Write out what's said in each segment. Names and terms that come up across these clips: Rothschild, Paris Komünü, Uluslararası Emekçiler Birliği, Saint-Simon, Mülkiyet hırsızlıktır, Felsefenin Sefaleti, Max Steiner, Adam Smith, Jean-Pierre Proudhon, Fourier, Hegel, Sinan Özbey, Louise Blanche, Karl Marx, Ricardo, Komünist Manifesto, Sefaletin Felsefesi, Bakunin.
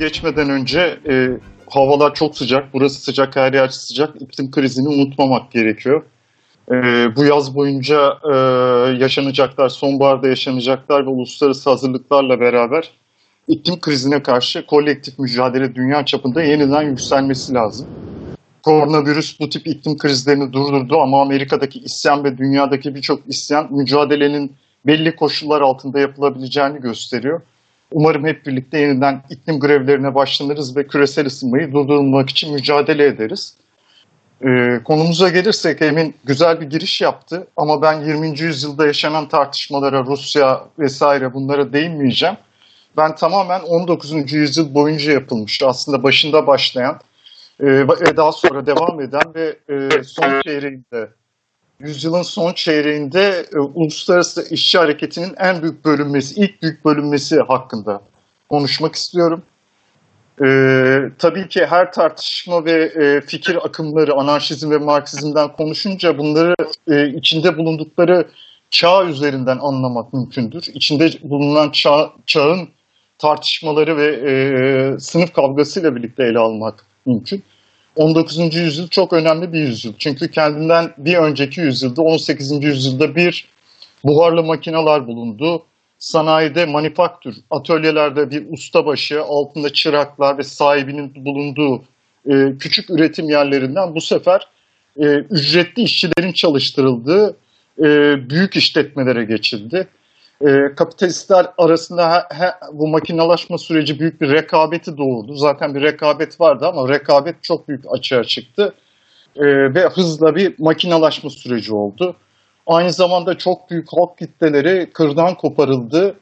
geçmeden önce havalar çok sıcak, burası sıcak, her yer sıcak. İklim krizini unutmamak gerekiyor. Bu yaz boyunca yaşanacaklar, sonbaharda yaşanacaklar ve uluslararası hazırlıklarla beraber iklim krizine karşı kolektif mücadele dünya çapında yeniden yükselmesi lazım. Koronavirüs bu tip iklim krizlerini durdurdu ama Amerika'daki isyan ve dünyadaki birçok isyan mücadelenin belli koşullar altında yapılabileceğini gösteriyor. Umarım hep birlikte yeniden iklim grevlerine başlanırız ve küresel ısınmayı durdurmak için mücadele ederiz. Konumuza gelirsek, Emin güzel bir giriş yaptı ama ben 20. yüzyılda yaşanan tartışmalara, Rusya vesaire bunlara değinmeyeceğim. Ben tamamen 19. yüzyıl boyunca yapılmıştı. Aslında başında başlayan ve daha sonra devam eden ve son çeyreğinde, yüzyılın son çeyreğinde uluslararası işçi hareketinin en büyük bölünmesi, ilk büyük bölünmesi hakkında konuşmak istiyorum. Tabii ki her tartışma ve fikir akımları, anarşizm ve Marksizm'den konuşunca bunları içinde bulundukları çağ üzerinden anlamak mümkündür. İçinde bulunan çağın tartışmaları ve sınıf kavgasıyla birlikte ele almak mümkün. 19. yüzyıl çok önemli bir yüzyıl. Çünkü kendinden bir önceki yüzyılda, 18. yüzyılda bir buharlı makineler bulundu. Sanayide manifaktür, atölyelerde bir ustabaşı, altında çıraklar ve sahibinin bulunduğu küçük üretim yerlerinden bu sefer ücretli işçilerin çalıştırıldığı büyük işletmelere geçildi. Kapitalistler arasında bu makinalaşma süreci büyük bir rekabeti doğurdu. Zaten bir rekabet vardı ama rekabet çok büyük açığa çıktı ve hızla bir makinalaşma süreci oldu. Aynı zamanda çok büyük halk kitleleri kırdan koparıldı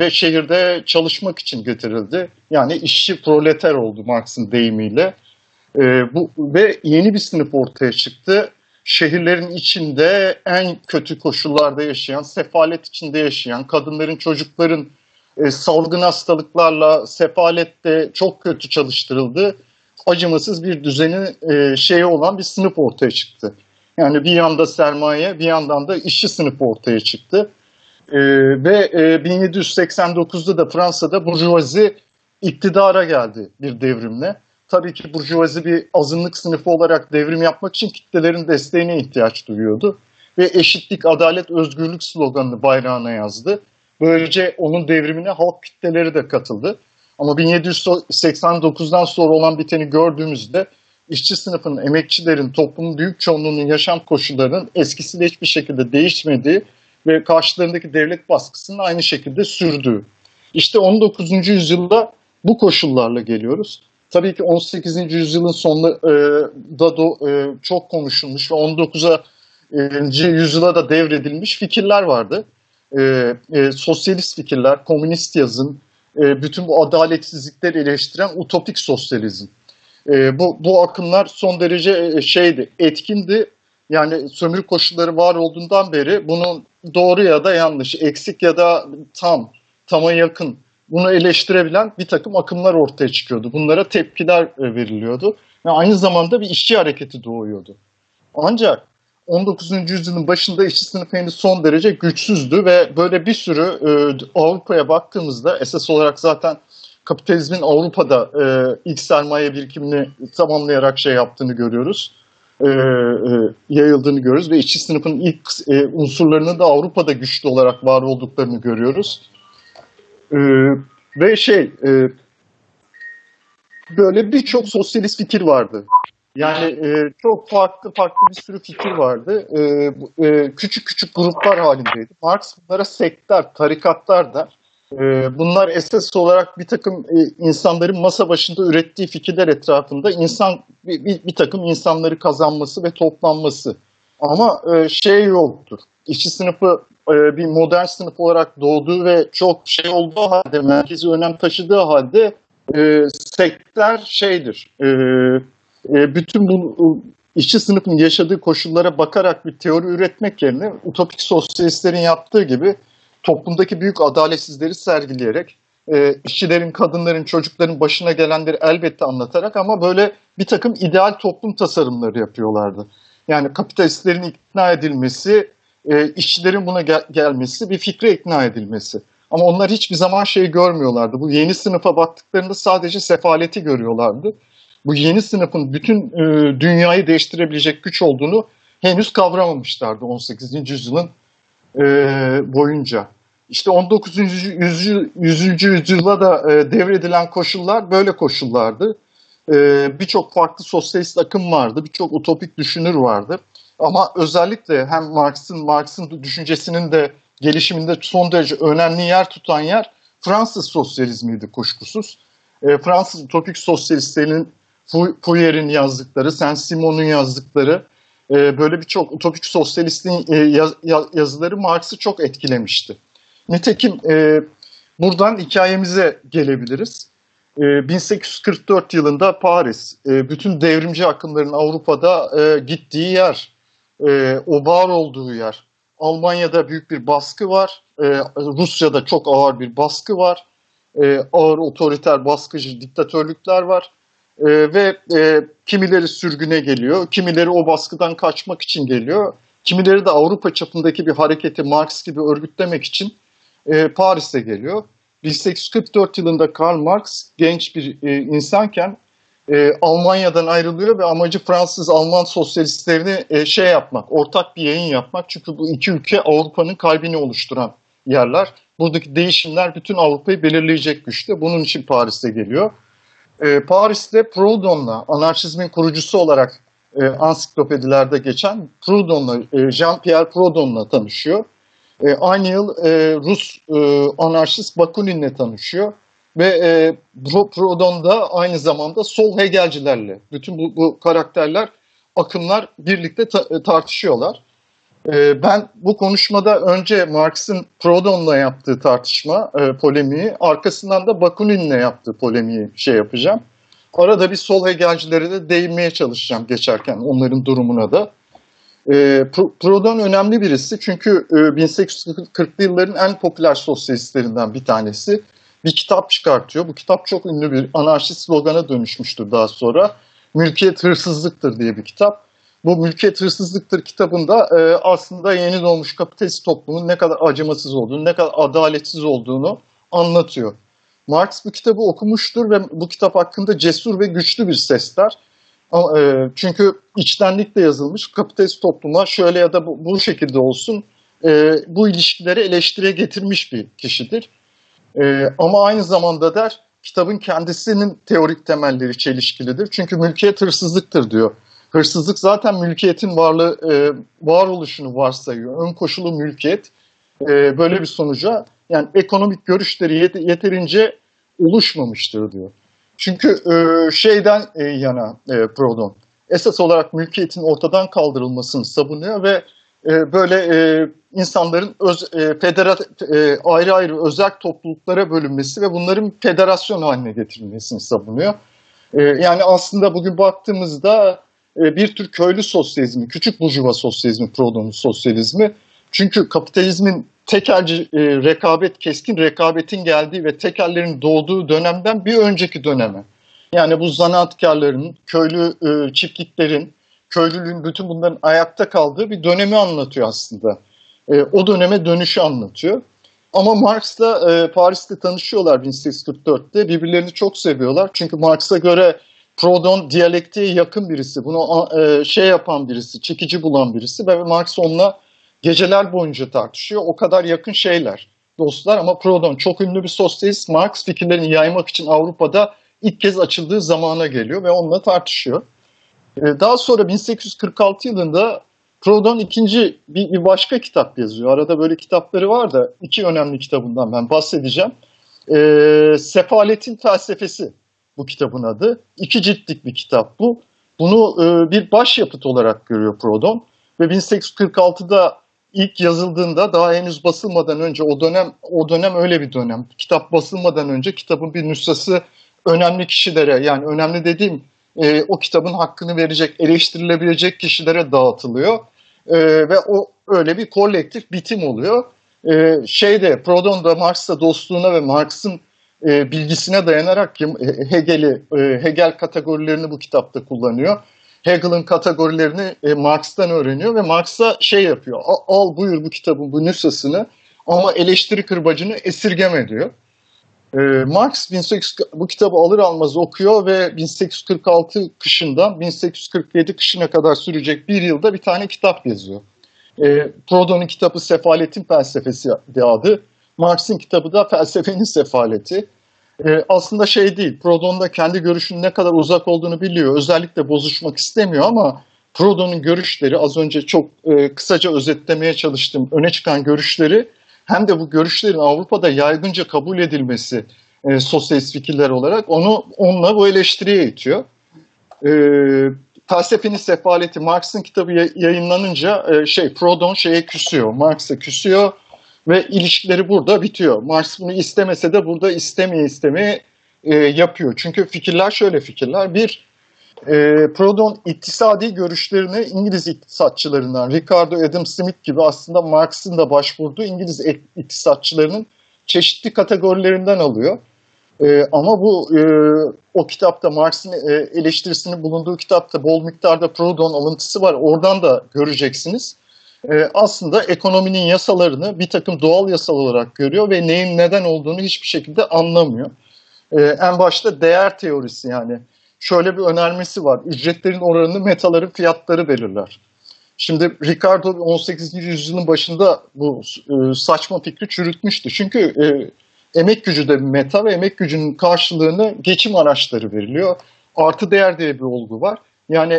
ve şehirde çalışmak için getirildi. Yani işçi proleter oldu Marx'ın deyimiyle. Ve yeni bir sınıf ortaya çıktı. Şehirlerin içinde en kötü koşullarda yaşayan, sefalet içinde yaşayan, kadınların, çocukların salgın hastalıklarla sefalette çok kötü çalıştırıldığı, acımasız bir düzeni olan bir sınıf ortaya çıktı. Yani bir yanda sermaye, bir yandan da işçi sınıfı ortaya çıktı. Ve 1789'da da Fransa'da burjuvazi iktidara geldi bir devrimle. Tabii ki burjuvazi bir azınlık sınıfı olarak devrim yapmak için kitlelerin desteğine ihtiyaç duyuyordu. Ve eşitlik, adalet, özgürlük sloganını bayrağına yazdı. Böylece onun devrimine halk kitleleri de katıldı. Ama 1789'dan sonra olan biteni gördüğümüzde işçi sınıfının, emekçilerin, toplumun büyük çoğunluğunun yaşam koşullarının eskisiyle hiçbir şekilde değişmediği ve karşılarındaki devlet baskısının aynı şekilde sürdüğü. İşte 19. yüzyılda bu koşullarla geliyoruz. Tabii ki 18. yüzyılın sonunda çok konuşulmuş ve 19. yüzyıla da devredilmiş fikirler vardı. Sosyalist fikirler, komünist yazın, bütün bu adaletsizlikleri eleştiren utopik sosyalizm. Bu akımlar son derece etkindi. Yani sömürü koşulları var olduğundan beri bunun doğru ya da yanlış, eksik ya da tama yakın, bunu eleştirebilen bir takım akımlar ortaya çıkıyordu. Bunlara tepkiler veriliyordu. Yani aynı zamanda bir işçi hareketi doğuyordu. Ancak 19. yüzyılın başında işçi sınıfı henüz son derece güçsüzdü ve böyle bir sürü Avrupa'ya baktığımızda esas olarak zaten kapitalizmin Avrupa'da ilk sermaye birikimini tamamlayarak yaptığını görüyoruz, yayıldığını görüyoruz ve işçi sınıfının ilk unsurlarının da Avrupa'da güçlü olarak var olduklarını görüyoruz. Böyle birçok sosyalist fikir vardı. Yani çok farklı bir sürü fikir vardı. Küçük gruplar halindeydi. Marx bunlara sektler, tarikatlar da. Bunlar esas olarak bir takım insanların masa başında ürettiği fikirler etrafında bir takım insanları kazanması ve toplanması. Ama yoktur. İşçi sınıfı bir modern sınıf olarak doğduğu ve çok olduğu halde, merkezi önem taşıdığı halde sektler bütün bu işçi sınıfının yaşadığı koşullara bakarak bir teori üretmek yerine utopik sosyalistlerin yaptığı gibi toplumdaki büyük adaletsizleri sergileyerek, işçilerin, kadınların, çocukların başına gelenleri elbette anlatarak ama böyle bir takım ideal toplum tasarımları yapıyorlardı. Yani kapitalistlerin ikna edilmesi, işçilerin buna gelmesi, bir fikre ikna edilmesi. Ama onlar hiçbir zaman şeyi görmüyorlardı. Bu yeni sınıfa baktıklarında sadece sefaleti görüyorlardı. Bu yeni sınıfın bütün dünyayı değiştirebilecek güç olduğunu henüz kavramamışlardı 18. yüzyılın boyunca. İşte 19. yüzyıla da devredilen koşullar böyle koşullardı. Birçok farklı sosyalist akım vardı, birçok utopik düşünür vardı. Ama özellikle hem Marx'ın düşüncesinin de gelişiminde son derece önemli yer tutan yer Fransız sosyalizmiydi kuşkusuz. Fransız utopik sosyalistlerin, Fourier'in yazdıkları, Saint-Simon'un yazdıkları, böyle birçok utopik sosyalistin yazıları Marx'ı çok etkilemişti. Nitekim buradan hikayemize gelebiliriz. 1844 yılında Paris, bütün devrimci akımların Avrupa'da gittiği yer, o var olduğu yer. Almanya'da büyük bir baskı var, Rusya'da çok ağır bir baskı var, ağır otoriter baskıcı diktatörlükler var ve kimileri sürgüne geliyor, kimileri o baskıdan kaçmak için geliyor, kimileri de Avrupa çapındaki bir hareketi Marx gibi örgütlemek için Paris'e geliyor. 1844 yılında Karl Marx genç bir insanken Almanya'dan ayrılıyor ve amacı Fransız-Alman sosyalistlerini şey yapmak, ortak bir yayın yapmak. Çünkü bu iki ülke Avrupa'nın kalbini oluşturan yerler. Buradaki değişimler bütün Avrupa'yı belirleyecek güçte. Bunun için Paris'e geliyor. Paris'te Proudhon'la, anarşizmin kurucusu olarak ansiklopedilerde geçen Proudhon'la, Jean-Pierre Proudhon'la tanışıyor. Aynı yıl Rus anarşist Bakunin'le tanışıyor ve Proudhon da aynı zamanda sol Hegelcilerle, bütün bu karakterler, akımlar birlikte tartışıyorlar. Ben bu konuşmada önce Marx'ın Proudhon'la yaptığı tartışma, polemiği, arkasından da Bakunin'le yaptığı polemiği şey yapacağım. Arada bir sol Hegelcilere de değinmeye çalışacağım geçerken, onların durumuna da. Proudhon önemli birisi çünkü 1840'lı yılların en popüler sosyalistlerinden bir tanesi. Bir kitap çıkartıyor. Bu kitap çok ünlü bir anarşist slogana dönüşmüştür daha sonra. Mülkiyet hırsızlıktır diye bir kitap. Bu Mülkiyet hırsızlıktır kitabında aslında yeni doğmuş kapitalist toplumun ne kadar acımasız olduğunu, ne kadar adaletsiz olduğunu anlatıyor. Marx bu kitabı okumuştur ve bu kitap hakkında cesur ve güçlü bir sesler. Çünkü içtenlikle yazılmış kapitalist topluma şöyle ya da bu şekilde olsun bu ilişkileri eleştiriye getirmiş bir kişidir. Ama aynı zamanda der kitabın kendisinin teorik temelleri çelişkilidir. Çünkü mülkiyet hırsızlıktır diyor. Hırsızlık zaten mülkiyetin varlığı, varoluşunu varsayıyor. Ön koşulu mülkiyet böyle bir sonuca yani ekonomik görüşleri yeterince oluşmamıştır diyor. Çünkü şeyden yana Proudhon esas olarak mülkiyetin ortadan kaldırılmasını savunuyor ve böyle insanların ayrı ayrı özel topluluklara bölünmesi ve bunların federasyon haline getirilmesini savunuyor. Yani aslında bugün baktığımızda bir tür köylü sosyalizmi, küçük burjuva sosyalizmi, Proudhon'un sosyalizmi. Çünkü kapitalizmin tekelci rekabet, keskin rekabetin geldiği ve tekellerin doğduğu dönemden bir önceki döneme. Yani bu zanaatkarların, köylü çiftliklerin, köylülüğün bütün bunların ayakta kaldığı bir dönemi anlatıyor aslında. O döneme dönüşü anlatıyor. Ama Marx'la Paris'te tanışıyorlar 1844'te. Birbirlerini çok seviyorlar. Çünkü Marx'a göre Proudhon diyalektiğe yakın birisi. Bunu şey yapan birisi, çekici bulan birisi ve Marx onunla geceler boyunca tartışıyor. O kadar yakın şeyler, dostlar. Ama Proudhon çok ünlü bir sosyalist. Marx fikirlerini yaymak için Avrupa'da ilk kez açıldığı zamana geliyor ve onunla tartışıyor. Daha sonra 1846 yılında Proudhon ikinci bir başka kitap yazıyor. Arada böyle kitapları var da iki önemli kitabından ben bahsedeceğim. Sefaletin Felsefesi bu kitabın adı. İki ciltlik bir kitap bu. Bunu bir başyapıt olarak görüyor Proudhon. Ve 1846'da İlk yazıldığında daha henüz basılmadan önce o dönem öyle bir dönem. Kitap basılmadan önce kitabın bir nüshası önemli kişilere yani önemli dediğim o kitabın hakkını verecek, eleştirilebilecek kişilere dağıtılıyor. Ve o öyle bir kolektif bitim oluyor. Proudhon'da Marx'la dostluğuna ve Marx'ın bilgisine dayanarak Hegel kategorilerini bu kitapta kullanıyor. Hegel'ın kategorilerini Marx'tan öğreniyor ve Marx'a şey yapıyor. Al buyur bu kitabın bu nüshasını ama eleştiri kırbacını esirgeme diyor. Marx bu kitabı alır almaz okuyor ve 1846 kışından 1847 kışına kadar sürecek bir yılda bir tane kitap yazıyor. Proudhon'un kitabı Sefaletin Felsefesi diye adı. Marx'ın kitabı da Felsefenin Sefaleti. Aslında şey değil, Proudhon da kendi görüşünün ne kadar uzak olduğunu biliyor. Özellikle bozuşmak istemiyor ama Proudhon'un görüşleri, az önce çok kısaca özetlemeye çalıştım, öne çıkan görüşleri, hem de bu görüşlerin Avrupa'da yaygınca kabul edilmesi sosyalist fikirler olarak onunla bu eleştiriye itiyor. Felsefenin Sefaleti, Marx'ın kitabı yayınlanınca Proudhon küsüyor, Marx'a küsüyor ve ilişkileri burada bitiyor. Marx bunu istemese de burada istemeye yapıyor. Çünkü fikirler şöyle fikirler. Bir, Proudhon iktisadi görüşlerini İngiliz iktisatçılarından, Ricardo, Adam Smith gibi aslında Marx'ın da başvurduğu İngiliz iktisatçılarının çeşitli kategorilerinden alıyor. Ama bu o kitapta Marx'ın eleştirisinin bulunduğu kitapta bol miktarda Proudhon alıntısı var. Oradan da göreceksiniz. Aslında ekonominin yasalarını bir takım doğal yasal olarak görüyor ve neyin neden olduğunu hiçbir şekilde anlamıyor. En başta değer teorisi yani. Şöyle bir önermesi var. Ücretlerin oranını metaların fiyatları belirler. Şimdi Ricardo 18. yüzyılın başında bu saçma fikri çürütmüştü. Çünkü emek gücü de bir meta ve emek gücünün karşılığını geçim araçları veriliyor. Artı değer diye bir olgu var. Yani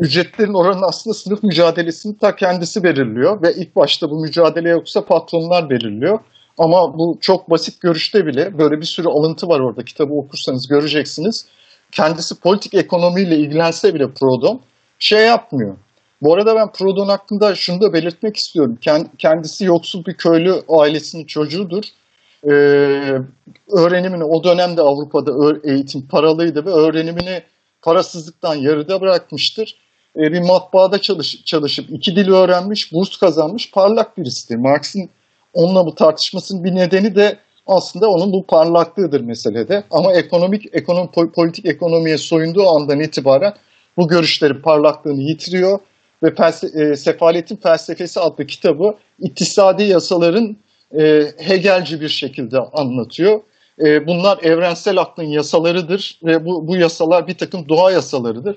ücretlerin oranının aslında sınıf mücadelesini ta kendisi belirliyor. Ve ilk başta bu mücadele yoksa patronlar belirliyor. Ama bu çok basit görüşte bile böyle bir sürü alıntı var orada. Kitabı okursanız göreceksiniz. Kendisi politik ekonomiyle ilgilense bile Proudhon yapmıyor. Bu arada ben Proudhon hakkında şunu da belirtmek istiyorum. Kendisi yoksul bir köylü ailesinin çocuğudur. Öğrenimini o dönemde Avrupa'da eğitim paralıydı ve öğrenimini parasızlıktan yarıda bırakmıştır. Bir matbaada çalışıp iki dil öğrenmiş, burs kazanmış parlak birisidir. Marx'ın onunla bu tartışmasının bir nedeni de aslında onun bu parlaklığıdır meselede. Ama politik ekonomiye soyunduğu andan itibaren bu görüşlerin parlaklığını yitiriyor ve Sefaletin Felsefesi adlı kitabı iktisadi yasaların Hegelci bir şekilde anlatıyor. Bunlar evrensel aklın yasalarıdır ve bu yasalar bir takım doğa yasalarıdır.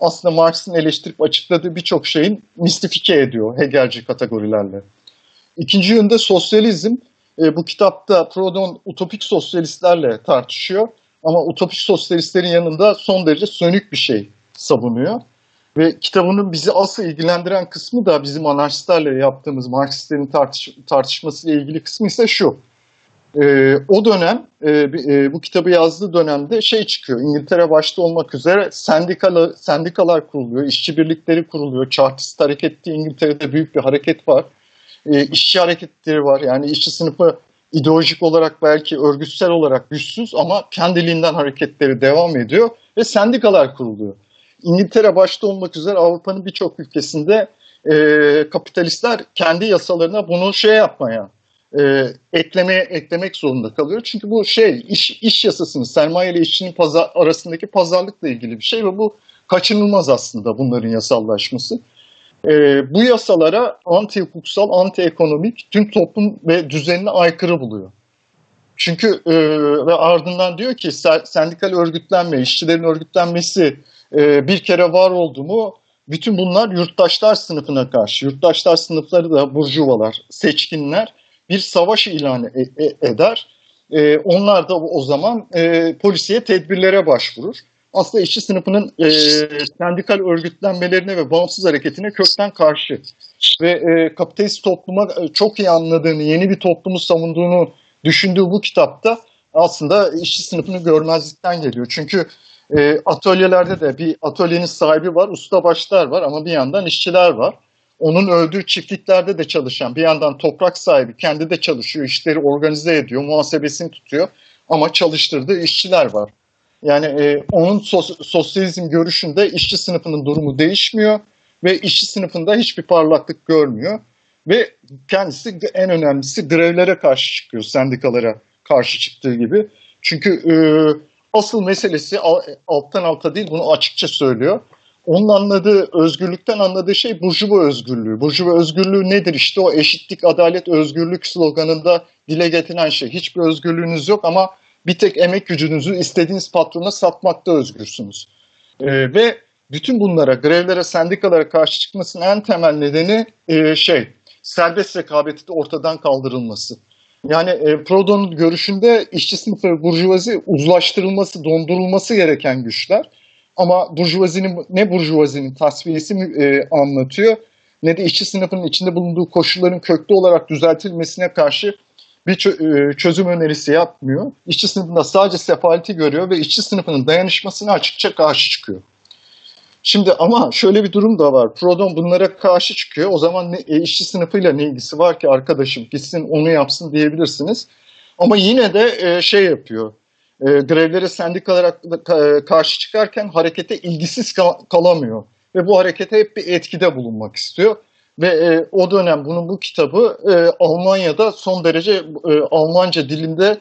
Aslında Marx'ın eleştirip açıkladığı birçok şeyin mistifike ediyor Hegelci kategorilerle. İkinci yönde sosyalizm. Bu kitapta Proudhon utopik sosyalistlerle tartışıyor ama utopik sosyalistlerin yanında son derece sönük bir şey savunuyor. Ve kitabının bizi asıl ilgilendiren kısmı da bizim anarşistlerle yaptığımız Marksistlerin tartışmasıyla ilgili kısmı ise şu. O dönem, bu kitabı yazdığı dönemde çıkıyor, İngiltere başta olmak üzere sendikalar kuruluyor, işçi birlikleri kuruluyor, Chartist hareketi, İngiltere'de büyük bir hareket var. İşçi hareketleri var. Yani işçi sınıfı ideolojik olarak belki örgütsel olarak güçsüz ama kendiliğinden hareketleri devam ediyor ve sendikalar kuruluyor. İngiltere başta olmak üzere Avrupa'nın birçok ülkesinde kapitalistler kendi yasalarına bunu eklemek zorunda kalıyor. Çünkü bu iş yasasının, sermaye ile işçinin arasındaki pazarlıkla ilgili bir şey ve bu kaçınılmaz aslında bunların yasallaşması. Bu yasalara anti-hukuksal, anti-ekonomik, tüm toplum ve düzenine aykırı buluyor. Çünkü ve ardından diyor ki sendikal örgütlenme, işçilerin örgütlenmesi bir kere var oldu mu bütün bunlar yurttaşlar sınıfına karşı, yurttaşlar sınıfları da burjuvalar, seçkinler bir savaş ilanı eder. Onlar da o zaman polisiye tedbirlere başvurur. Aslında işçi sınıfının sendikal örgütlenmelerine ve bağımsız hareketine kökten karşı ve kapitalist topluma çok iyi anladığını, yeni bir toplumu savunduğunu düşündüğü bu kitapta aslında işçi sınıfını görmezlikten geliyor. Çünkü atölyelerde de bir atölyenin sahibi var, ustabaşlar var ama bir yandan işçiler var. Onun öldüğü çiftliklerde de çalışan, bir yandan toprak sahibi kendi de çalışıyor, işleri organize ediyor, muhasebesini tutuyor ama çalıştırdığı işçiler var. Yani onun sosyalizm görüşünde işçi sınıfının durumu değişmiyor ve işçi sınıfında hiçbir parlaklık görmüyor. Ve kendisi en önemlisi grevlere karşı çıkıyor, sendikalara karşı çıktığı gibi. Çünkü asıl meselesi alttan alta değil, bunu açıkça söylüyor. Onun anladığı, özgürlükten anladığı şey burjuva özgürlüğü. Burjuva özgürlüğü nedir? İşte o eşitlik, adalet, özgürlük sloganında dile getirilen şey. Hiçbir özgürlüğünüz yok ama bir tek emek gücünüzü istediğiniz patrona satmakta özgürsünüz. Ve bütün bunlara, grevlere, sendikalara karşı çıkmasının en temel nedeni serbest rekabetin ortadan kaldırılması. Yani Proudhon'un görüşünde işçi sınıfı ve burjuvazi uzlaştırılması, dondurulması gereken güçler. Ama burjuvazinin tasfiyesi anlatıyor ne de işçi sınıfının içinde bulunduğu koşulların köklü olarak düzeltilmesine karşı bir çözüm önerisi yapmıyor. İşçi sınıfında sadece sefaleti görüyor ve işçi sınıfının dayanışmasına açıkça karşı çıkıyor. Şimdi ama şöyle bir durum da var. Proudhon bunlara karşı çıkıyor. O zaman işçi sınıfıyla ne ilgisi var ki arkadaşım, gitsin onu yapsın diyebilirsiniz. Ama yine de yapıyor. Grevlere, sendikalara karşı çıkarken harekete ilgisiz kalamıyor. Ve bu harekete hep bir etkide bulunmak istiyor. Ve o dönem bunun bu kitabı Almanya'da son derece Almanca dilinde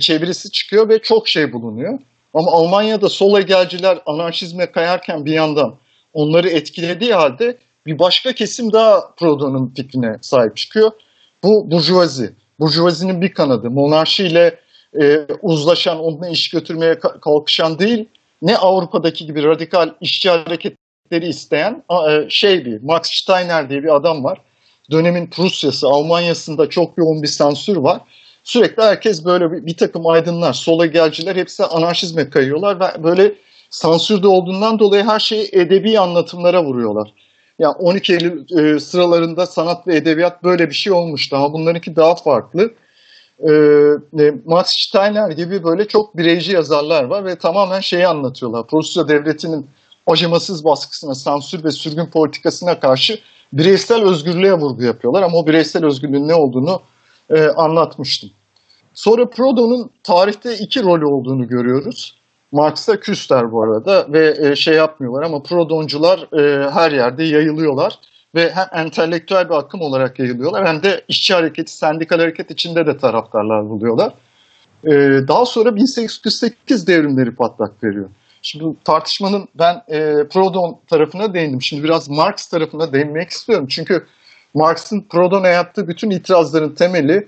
çevirisi çıkıyor ve çok şey bulunuyor. Ama Almanya'da sol Hegelciler anarşizme kayarken bir yandan onları etkilediği halde bir başka kesim daha Proudhon'un fikrine sahip çıkıyor. Bu burjuvazi. Burjuvazinin bir kanadı. Monarşiyle uzlaşan, onunla iş götürmeye kalkışan değil, ne Avrupa'daki gibi radikal işçi hareketleri isteyen Max Steiner diye bir adam var. Dönemin Prusya'sı, Almanya'sında çok yoğun bir sansür var. Sürekli herkes böyle bir takım aydınlar, sola gelciler hepsi anarşizme kayıyorlar ve böyle sansürde olduğundan dolayı her şeyi edebi anlatımlara vuruyorlar. Yani 12 Eylül sıralarında sanat ve edebiyat böyle bir şey olmuştu ama bunlarınki daha farklı. Max Steiner gibi böyle çok bireyci yazarlar var ve tamamen anlatıyorlar. Prusya devletinin acımasız baskısına, sansür ve sürgün politikasına karşı bireysel özgürlüğe vurgu yapıyorlar ama o bireysel özgürlüğün ne olduğunu anlatmıştım. Sonra Proudhon'un tarihte iki rolü olduğunu görüyoruz. Marx'a küsler bu arada ve yapmıyorlar ama Proudhoncular her yerde yayılıyorlar. Ve hem entelektüel bir akım olarak yayılıyorlar hem de işçi hareketi, sendikal hareket içinde de taraftarlar buluyorlar. Daha sonra 1848 devrimleri patlak veriyor. Şimdi tartışmanın ben Proudhon tarafına değindim. Şimdi biraz Marx tarafına değinmek istiyorum. Çünkü Marx'ın Proudhon'a yaptığı bütün itirazların temeli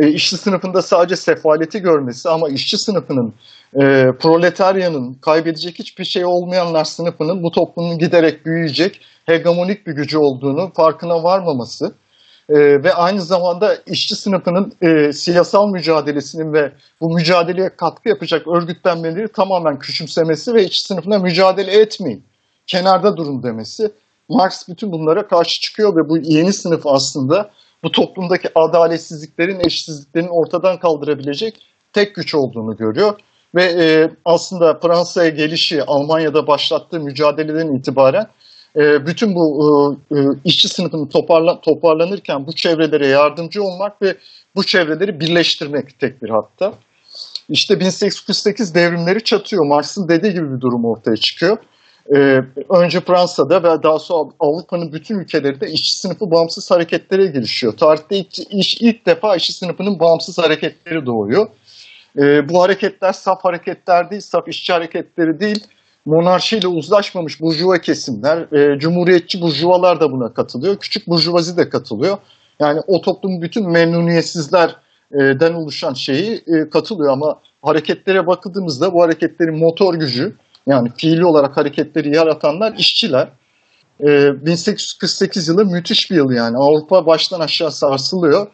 işçi sınıfında sadece sefaleti görmesi ama işçi sınıfının, proletaryanın, kaybedecek hiçbir şey olmayanlar sınıfının bu toplumun giderek büyüyecek hegemonik bir gücü olduğunu farkına varmaması ve aynı zamanda işçi sınıfının siyasal mücadelesinin ve bu mücadeleye katkı yapacak örgütlenmeleri tamamen küçümsemesi ve işçi sınıfına mücadele etmeyin, kenarda durun demesi. Marx bütün bunlara karşı çıkıyor ve bu yeni sınıf aslında bu toplumdaki adaletsizliklerin, eşitsizliklerin ortadan kaldırabilecek tek güç olduğunu görüyor. Ve aslında Fransa'ya gelişi, Almanya'da başlattığı mücadeleden itibaren bütün bu işçi sınıfını toparlanırken bu çevrelere yardımcı olmak ve bu çevreleri birleştirmek tek bir hatta. İşte 1848 devrimleri çatıyor. Marx'ın dediği gibi bir durum ortaya çıkıyor. Önce Fransa'da ve daha sonra Avrupa'nın bütün ülkelerinde işçi sınıfı bağımsız hareketlere girişiyor. Tarihte ilk defa işçi sınıfının bağımsız hareketleri doğuyor. Bu hareketler saf hareketler değil, saf işçi hareketleri değil. Monarşiyle uzlaşmamış burjuva kesimler, cumhuriyetçi burjuvalar da buna katılıyor. Küçük burjuvazi de katılıyor. Yani o toplumun bütün memnuniyetsizlerden oluşan şeyi katılıyor. Ama hareketlere bakıldığımızda bu hareketlerin motor gücü, yani fiili olarak hareketleri yaratanlar işçiler. 1848 yılı müthiş bir yıl yani. Avrupa baştan aşağı sarsılıyor.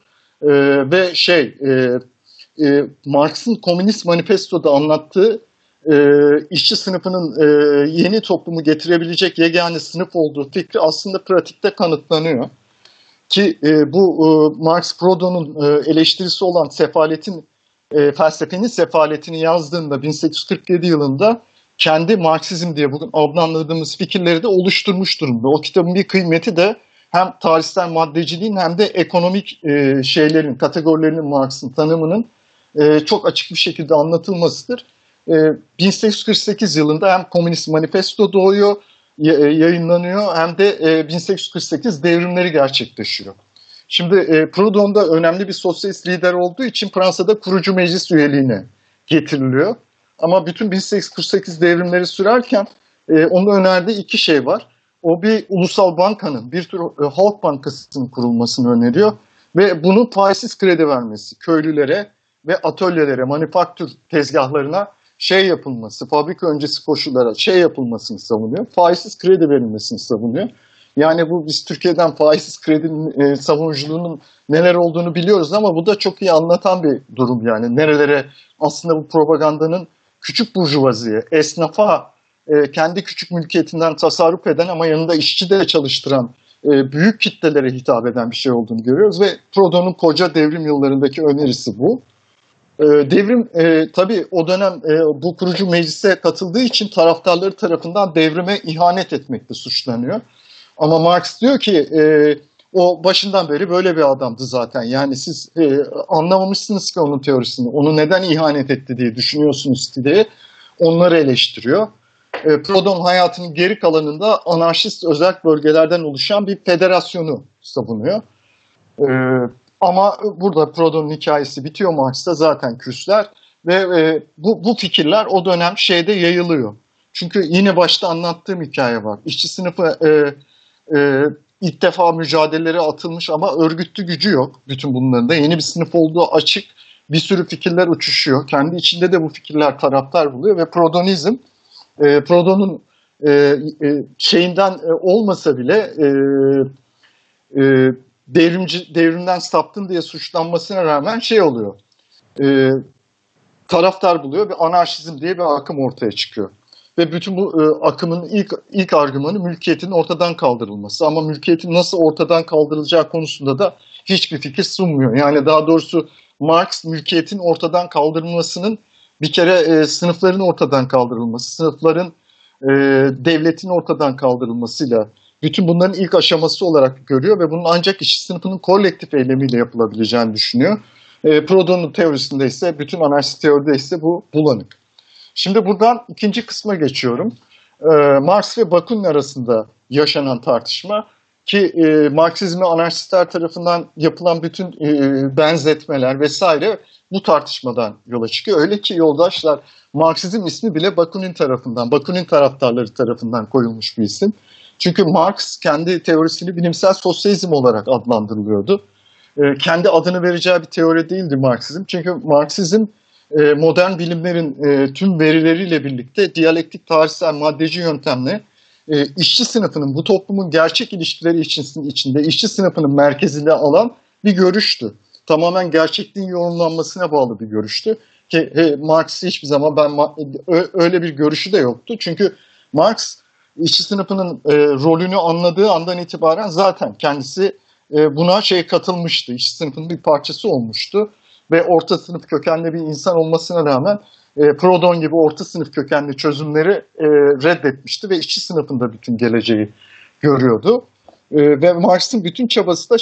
Ve Marx'ın Komünist Manifesto'da anlattığı işçi sınıfının yeni toplumu getirebilecek yegane sınıf olduğu fikri aslında pratikte kanıtlanıyor. Ki bu Marx Proudhon'un eleştirisi olan Felsefenin Sefaleti'ni yazdığında 1847 yılında kendi Marksizm diye bugün adlandırdığımız fikirleri de oluşturmuş durumda. O kitabın bir kıymeti de hem tarihsel maddeciliğin hem de ekonomik kategorilerinin Marx'ın tanımının çok açık bir şekilde anlatılmasıdır. 1848 yılında hem Komünist Manifesto doğuyor, yayınlanıyor hem de 1848 devrimleri gerçekleşiyor. Şimdi Proudhon da önemli bir sosyalist lider olduğu için Fransa'da kurucu meclis üyeliğine getiriliyor. Ama bütün 1848 devrimleri sürerken Onun önerdiği iki şey var. O bir ulusal bankanın, bir tür halk bankasının kurulmasını öneriyor. Ve bunun faizsiz kredi vermesi, köylülere ve atölyelere, manifaktür tezgahlarına şey yapılması, fabrika öncesi koşullara şey yapılmasını savunuyor. Faizsiz kredi verilmesini savunuyor. Yani bu biz Türkiye'den faizsiz kredinin savunuculuğunun neler olduğunu biliyoruz ama bu da çok iyi anlatan bir durum yani. Nerelere aslında bu propagandanın küçük burjuvaziye, esnafa, kendi küçük mülkiyetinden tasarruf eden ama yanında işçi de çalıştıran büyük kitlelere hitap eden bir şey olduğunu görüyoruz ve Proudhon'un koca devrim yıllarındaki önerisi bu. Devrim tabii o dönem bu kurucu meclise katıldığı için taraftarları tarafından devrime ihanet etmekle suçlanıyor. Ama Marx diyor ki o başından beri böyle bir adamdı zaten. Yani siz anlamamışsınız ki onun teorisini, onu neden ihanet etti diye düşünüyorsunuz diye onları eleştiriyor. Proudhon hayatının geri kalanında anarşist özel bölgelerden oluşan bir federasyonu savunuyor. Ama burada Proudhon'un hikayesi bitiyor, Marx'ta zaten küsler ve bu fikirler o dönem şeyde yayılıyor. Çünkü yine başta anlattığım hikaye var. İşçi sınıfı ilk defa mücadelelere atılmış ama örgütlü gücü yok bütün bunların da. Yeni bir sınıf olduğu açık, bir sürü fikirler uçuşuyor. Kendi içinde de bu fikirler taraftar buluyor ve Proudhonizm, Proudhon'un şeyinden olmasa bile devrimden saptın diye suçlanmasına rağmen şey oluyor. Taraftar buluyor ve anarşizm diye bir akım ortaya çıkıyor. Ve bütün bu akımın ilk argümanı mülkiyetin ortadan kaldırılması. Ama mülkiyetin nasıl ortadan kaldırılacağı konusunda da hiçbir fikir sunmuyor. Yani daha doğrusu Marx mülkiyetin ortadan kaldırılmasının bir kere sınıfların ortadan kaldırılması, sınıfların devletin ortadan kaldırılmasıyla bütün bunların ilk aşaması olarak görüyor ve bunun ancak işçi sınıfının kolektif eylemiyle yapılabileceğini düşünüyor. Proudhon'un teorisinde ise, bütün anarşist teoride ise bu bulanık. Şimdi buradan ikinci kısma geçiyorum. Marx ve Bakunin arasında yaşanan tartışma ki Marksizme anarşistler tarafından yapılan bütün benzetmeler vesaire bu tartışmadan yola çıkıyor. Öyle ki yoldaşlar, Marksizm ismi bile Bakunin taraftarları tarafından koyulmuş bir isim. Çünkü Marx kendi teorisini bilimsel sosyalizm olarak adlandırılıyordu. Kendi adını vereceği bir teori değildi Marksizm. Çünkü Marksizm modern bilimlerin tüm verileriyle birlikte diyalektik, tarihsel, maddeci yöntemle işçi sınıfının, bu toplumun gerçek ilişkileri içinde işçi sınıfının merkezinde alan bir görüştü. Tamamen gerçekliğin yorumlanmasına bağlı bir görüştü. Ki Marx hiçbir zaman öyle bir görüşü de yoktu. Çünkü Marx işçi sınıfının rolünü anladığı andan itibaren zaten kendisi buna katılmıştı. İşçi sınıfının bir parçası olmuştu. Ve orta sınıf kökenli bir insan olmasına rağmen Proudhon gibi orta sınıf kökenli çözümleri reddetmişti ve işçi sınıfında bütün geleceği görüyordu. Ve Marx'ın bütün çabası da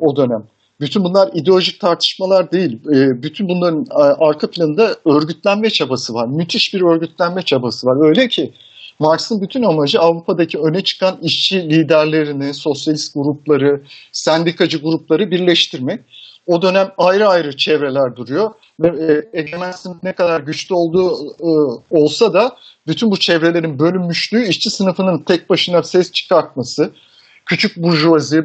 o dönem. Bütün bunlar ideolojik tartışmalar değil. Bütün bunların arka planında örgütlenme çabası var. Müthiş bir örgütlenme çabası var. Öyle ki Marx'ın bütün amacı Avrupa'daki öne çıkan işçi liderlerini, sosyalist grupları, sendikacı grupları birleştirmek. O dönem ayrı ayrı çevreler duruyor. Egemen sınıf ne kadar güçlü olduğu olsa da bütün bu çevrelerin bölünmüşlüğü, işçi sınıfının tek başına ses çıkartması, küçük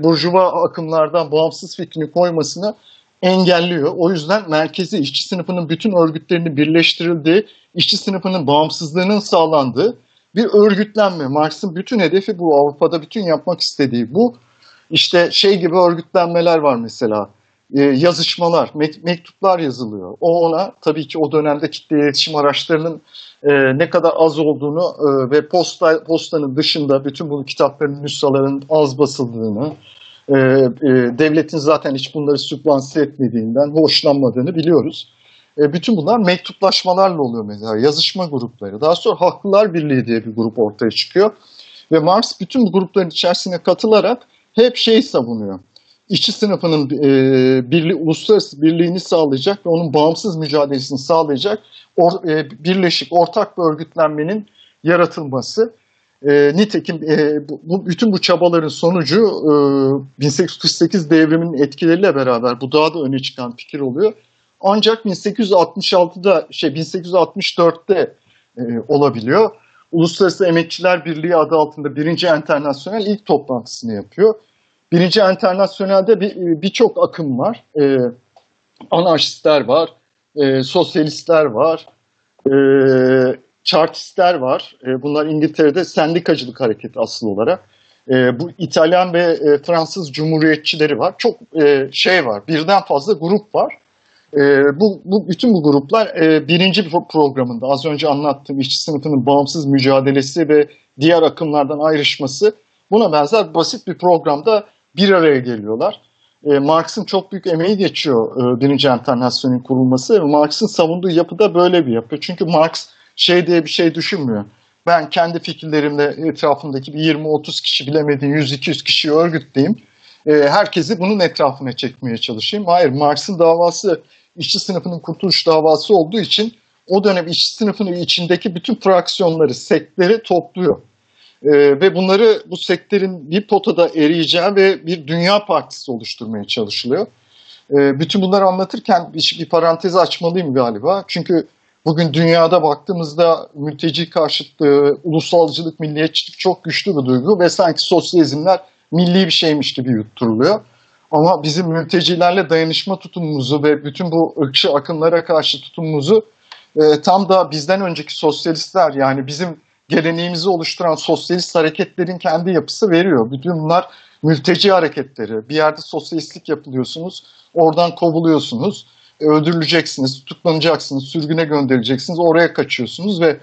burjuva akımlardan bağımsız fikrini koymasını engelliyor. O yüzden merkezi işçi sınıfının bütün örgütlerinin birleştirildiği, işçi sınıfının bağımsızlığının sağlandığı bir örgütlenme. Marx'ın bütün hedefi bu. Avrupa'da bütün yapmak istediği bu. Gibi örgütlenmeler var mesela. Yazışmalar, mektuplar yazılıyor. Ona tabii ki o dönemde kitle iletişim araçlarının ne kadar az olduğunu ve postanın dışında bütün bu kitapların, nüshaların az basıldığını, devletin zaten hiç bunları sübvanse etmediğinden hoşlanmadığını biliyoruz. Bütün bunlar mektuplaşmalarla oluyor mesela, yazışma grupları. Daha sonra Haklılar Birliği diye bir grup ortaya çıkıyor ve Marx bütün bu grupların içerisine katılarak hep savunuyor. İşçi sınıfının uluslararası birliğini sağlayacak ve onun bağımsız mücadelesini sağlayacak birleşik, ortak bir örgütlenmenin yaratılması. Nitekim bütün bu çabaların sonucu 1848 devriminin etkileriyle beraber bu daha da öne çıkan fikir oluyor. Ancak 1864'te olabiliyor. Uluslararası Emekçiler Birliği adı altında 1. Enternasyonel ilk toplantısını yapıyor. 1. Enternasyonel'de birçok akım var. Anarşistler var, sosyalistler var, çartistler var. Bunlar İngiltere'de sendikacılık hareketi asıl olarak. Bu İtalyan ve Fransız cumhuriyetçileri var. Çok şey var, birden fazla grup var. Bütün bu gruplar birinci programında az önce anlattığım işçi sınıfının bağımsız mücadelesi ve diğer akımlardan ayrışması, buna benzer basit bir programda bir araya geliyorlar. Marx'ın çok büyük emeği geçiyor birinci enternasyonelin kurulması ve Marx'ın savunduğu yapıda böyle bir yapı. Çünkü Marx şey diye bir şey düşünmüyor. Ben kendi fikirlerimle etrafımdaki bir 20-30 kişi bilemediğim 100-200 kişiyi örgütleyeyim. Herkesi bunun etrafına çekmeye çalışayım. Hayır, Marx'ın davası işçi sınıfının kurtuluş davası olduğu için o dönem işçi sınıfının içindeki bütün fraksiyonları, sektleri topluyor. Ve bunları, bu sektlerin bir potada eriyeceği ve bir dünya partisi oluşturmaya çalışılıyor. Bütün bunları anlatırken bir parantez açmalıyım galiba. Çünkü bugün dünyada baktığımızda mülteci karşıtlığı, ulusalcılık, milliyetçilik çok güçlü bir duygu ve sanki sosyalizmler milli bir şeymiş gibi yutturuluyor. Ama bizim mültecilerle dayanışma tutumumuzu ve bütün bu ırkçı akımlara karşı tutumumuzu tam da bizden önceki sosyalistler, yani bizim geleneğimizi oluşturan sosyalist hareketlerin kendi yapısı veriyor. Bütün bunlar mülteci hareketleri. Bir yerde sosyalistlik yapılıyorsunuz, oradan kovuluyorsunuz, öldürüleceksiniz, tutuklanacaksınız, sürgüne gönderileceksiniz, oraya kaçıyorsunuz ve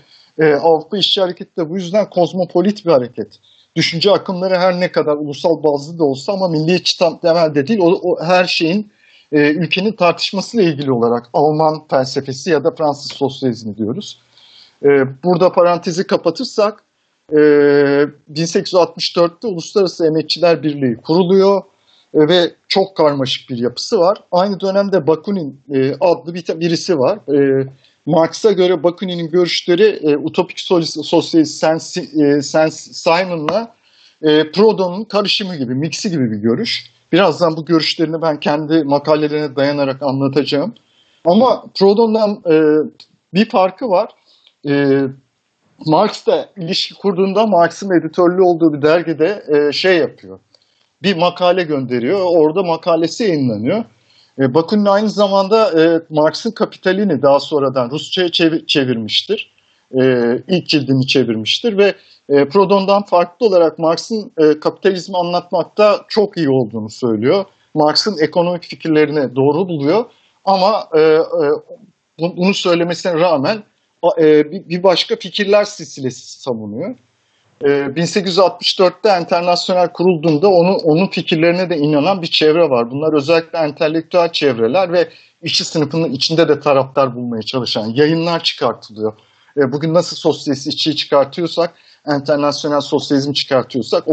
Avrupa İşçi Hareketi de bu yüzden kozmopolit bir hareket. Düşünce akımları her ne kadar ulusal bazlı da olsa ama milliyetçi temelde değil, o her şeyin ülkenin tartışmasıyla ilgili olarak Alman felsefesi ya da Fransız sosyalizmi diyoruz. Burada parantezi kapatırsak 1864'te Uluslararası Emekçiler Birliği kuruluyor ve çok karmaşık bir yapısı var. Aynı dönemde Bakunin adlı birisi var. Marx'a göre Bakunin'in görüşleri Utopik Sosyalist Simon'la Proudhon'un karışımı gibi, miksi gibi bir görüş. Birazdan bu görüşlerini ben kendi makalelerine dayanarak anlatacağım. Ama Proudhon'dan bir farkı var. Marx'la ilişki kurduğunda Marx'ın editörlüğü olduğu bir dergide şey yapıyor. Bir makale gönderiyor. Orada makalesi yayınlanıyor. Bakunin aynı zamanda Marx'ın Kapitalini daha sonradan Rusça'ya çevirmiştir. İlk cildini çevirmiştir ve Proudhon'dan farklı olarak Marx'ın kapitalizmi anlatmakta çok iyi olduğunu söylüyor. Marx'ın ekonomik fikirlerini doğru buluyor ama bunu söylemesine rağmen bir başka fikirler silsilesi savunuyor. 1864'te enternasyonel kurulduğunda onun fikirlerine de inanan bir çevre var. Bunlar özellikle entelektüel çevreler ve işçi sınıfının içinde de taraftar bulmaya çalışan yayınlar çıkartılıyor. Bugün nasıl sosyalist işçiyi çıkartıyorsak, enternasyonel sosyalizmi çıkartıyorsak,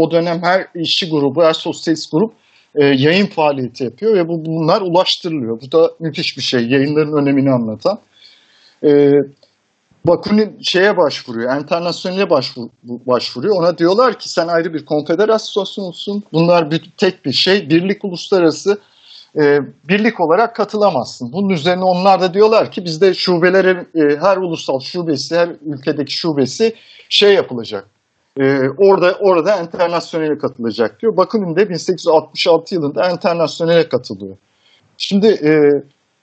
o dönem her işçi grubu, her sosyalist grup yayın faaliyeti yapıyor ve bunlar ulaştırılıyor. Bu da müthiş bir şey, yayınların önemini anlatan. Bakunin şeye başvuruyor, enternasyonele başvuruyor. Ona diyorlar ki sen ayrı bir konfederasyonsun, bunlar tek bir şey, birlik uluslararası, birlik olarak katılamazsın. Bunun üzerine onlar da diyorlar ki bizde şubelere, her ulusal şubesi, her ülkedeki şubesi şey yapılacak, orada enternasyonele katılacak diyor. Bakunin de 1866 yılında enternasyonele katılıyor. Şimdi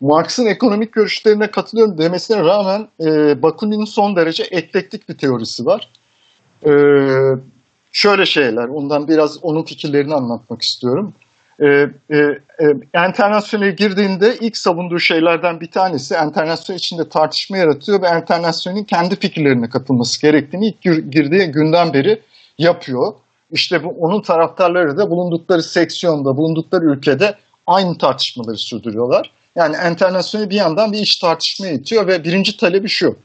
Marx'ın ekonomik görüşlerine katılıyorum demesine rağmen Bakunin'in son derece eklektik bir teorisi var. Şöyle şeyler, ondan biraz onun fikirlerini anlatmak istiyorum. Enternasyonel'e girdiğinde ilk savunduğu şeylerden bir tanesi, enternasyonel içinde tartışma yaratıyor ve enternasyonelin kendi fikirlerine katılması gerektiğini ilk girdiği günden beri yapıyor. İşte bu, onun taraftarları da bulundukları seksiyonda, bulundukları ülkede aynı tartışmaları sürdürüyorlar. Yani enternasyonel bir yandan bir iş tartışmaya itiyor ve birinci talebi şu: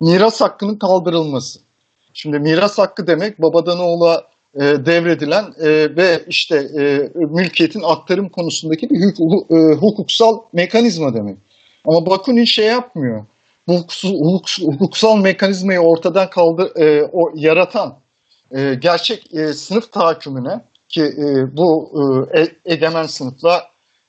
miras hakkının kaldırılması. Şimdi miras hakkı demek babadan oğula devredilen ve işte mülkiyetin aktarım konusundaki bir hukuksal mekanizma demek. Ama Bakunin şey yapmıyor. Bu hukuksal mekanizmayı ortadan yaratan gerçek sınıf tahakkümüne, ki bu egemen sınıfla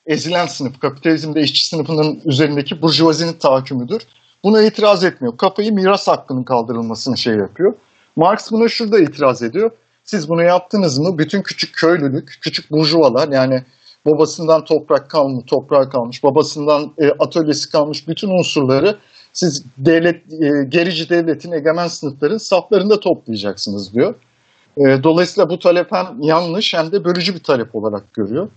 ezilen sınıf, kapitalizmde işçi sınıfının üzerindeki burjuvazinin tahakkümüdür. Buna itiraz etmiyor. Kafayı miras hakkının kaldırılmasını şey yapıyor. Marx buna şurada itiraz ediyor. Siz bunu yaptınız mı? Bütün küçük köylülük, küçük burjuvalar, yani babasından toprağı kalmış, babasından atölyesi kalmış bütün unsurları siz gerici devletin, egemen sınıfların saflarında toplayacaksınız diyor. Dolayısıyla bu talep hem yanlış hem de bölücü bir talep olarak görüyor.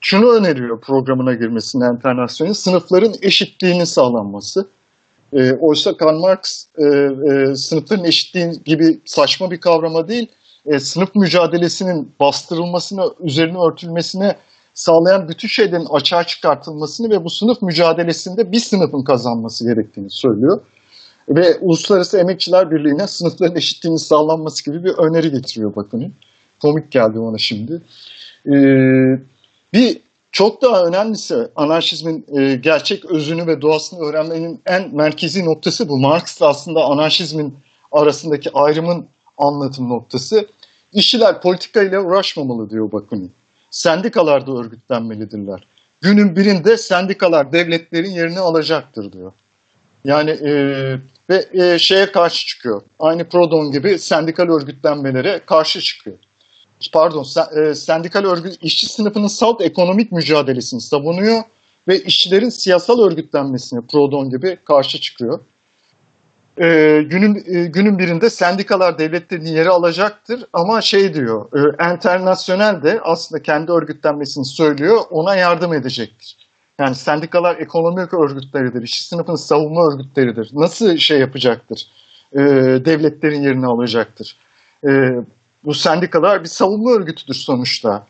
Şunu öneriyor programına girmesinde Enternasyonel'in: sınıfların eşitliğinin sağlanması. Oysa Karl Marx sınıfların eşitliği gibi saçma bir kavrama değil, sınıf mücadelesinin bastırılmasına, üzerine örtülmesine sağlayan bütün şeylerin açığa çıkartılmasını ve bu sınıf mücadelesinde bir sınıfın kazanması gerektiğini söylüyor. Ve Uluslararası Emekçiler Birliği'ne sınıfların eşitliğinin sağlanması gibi bir öneri getiriyor Bakunin. Komik geldi ona şimdi. Bir çok daha önemlisi, anarşizmin gerçek özünü ve doğasını öğrenmenin en merkezi noktası bu. Marx'la aslında anarşizmin arasındaki ayrımın anlatım noktası. İşçiler politikayla uğraşmamalı diyor Bakunin. Sendikalarda örgütlenmelidirler. Günün birinde sendikalar devletlerin yerini alacaktır diyor. Yani şeye karşı çıkıyor. Aynı Proudhon gibi sendikal örgütlenmelere karşı çıkıyor. Pardon, sendikal örgüt işçi sınıfının salt ekonomik mücadelesini savunuyor ve işçilerin siyasal örgütlenmesine Proudhon gibi karşı çıkıyor. Günün birinde sendikalar devletlerin yeri alacaktır ama şey diyor, Enternasyonel de aslında kendi örgütlenmesini söylüyor, ona yardım edecektir. Yani sendikalar ekonomik örgütleridir, işçi sınıfının savunma örgütleridir. Nasıl şey yapacaktır? Devletlerin yerini alacaktır. Bu sendikalar bir savunma örgütüdür sonuçta.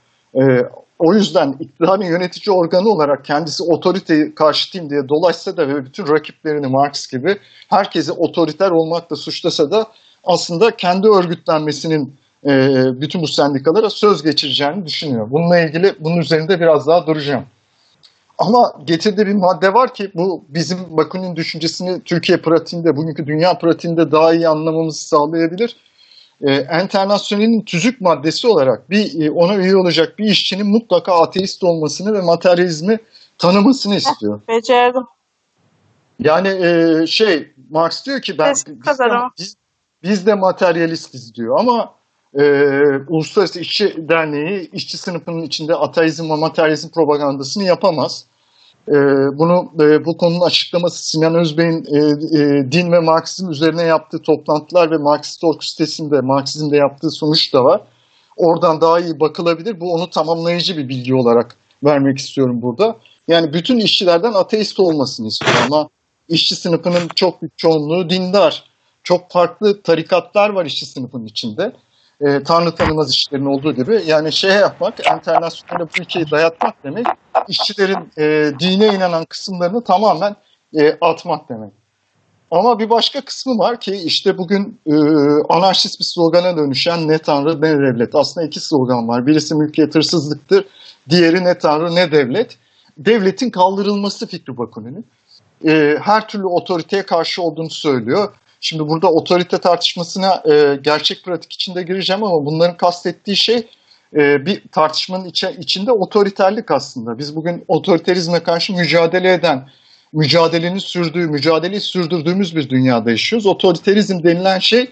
O yüzden iktidarın yönetici organı olarak kendisi otoriteyi karşıtayım diye dolaşsa da ve bütün rakiplerini Marx gibi herkesi otoriter olmakla suçlasa da aslında kendi örgütlenmesinin bütün bu sendikalara söz geçireceğini düşünüyor. Bununla ilgili, bunun üzerinde biraz daha duracağım. Ama getirdiği bir madde var ki bu bizim Bakunin düşüncesini Türkiye pratiğinde, bugünkü dünya pratiğinde daha iyi anlamamızı sağlayabilir. Enternasyonel'in tüzük maddesi olarak ona üye olacak bir işçinin mutlaka ateist olmasını ve materyalizmi tanımasını istiyor. Becerdim. Yani Marx diyor ki biz de materyalistiz diyor ama Uluslararası İşçi Derneği işçi sınıfının içinde ateizm ve materyalizm propagandasını yapamaz. Bu konunun açıklaması Sinan Özbey'in din ve Marksizm üzerine yaptığı toplantılar ve Marksist Ork sitesinde Marksizm'de yaptığı sonuç da var. Oradan daha iyi bakılabilir. Bu onu tamamlayıcı bir bilgi olarak vermek istiyorum burada. Yani bütün işçilerden ateist olmasını istiyorum ama işçi sınıfının çok büyük çoğunluğu dindar. Çok farklı tarikatlar var işçi sınıfının içinde. Tanrı tanımaz işçilerin olduğu gibi. Yani yapmak, Enternasyonel'e bu ülkeyi dayatmak demek, işçilerin dine inanan kısımlarını tamamen atmak demek. Ama bir başka kısmı var ki işte bugün anarşist bir slogana dönüşen ne tanrı ne devlet. Aslında iki slogan var. Birisi mülkiyet hırsızlıktır, diğeri ne tanrı ne devlet. Devletin kaldırılması fikri Bakunin'in. Her türlü otoriteye karşı olduğunu söylüyor. Şimdi burada otorite tartışmasına gerçek pratik içinde gireceğim ama bunların kastettiği şey bir tartışmanın içinde otoriterlik aslında. Biz bugün otoriterizme karşı mücadele eden, mücadeleyi sürdürdüğümüz bir dünyada yaşıyoruz. Otoriterizm denilen şey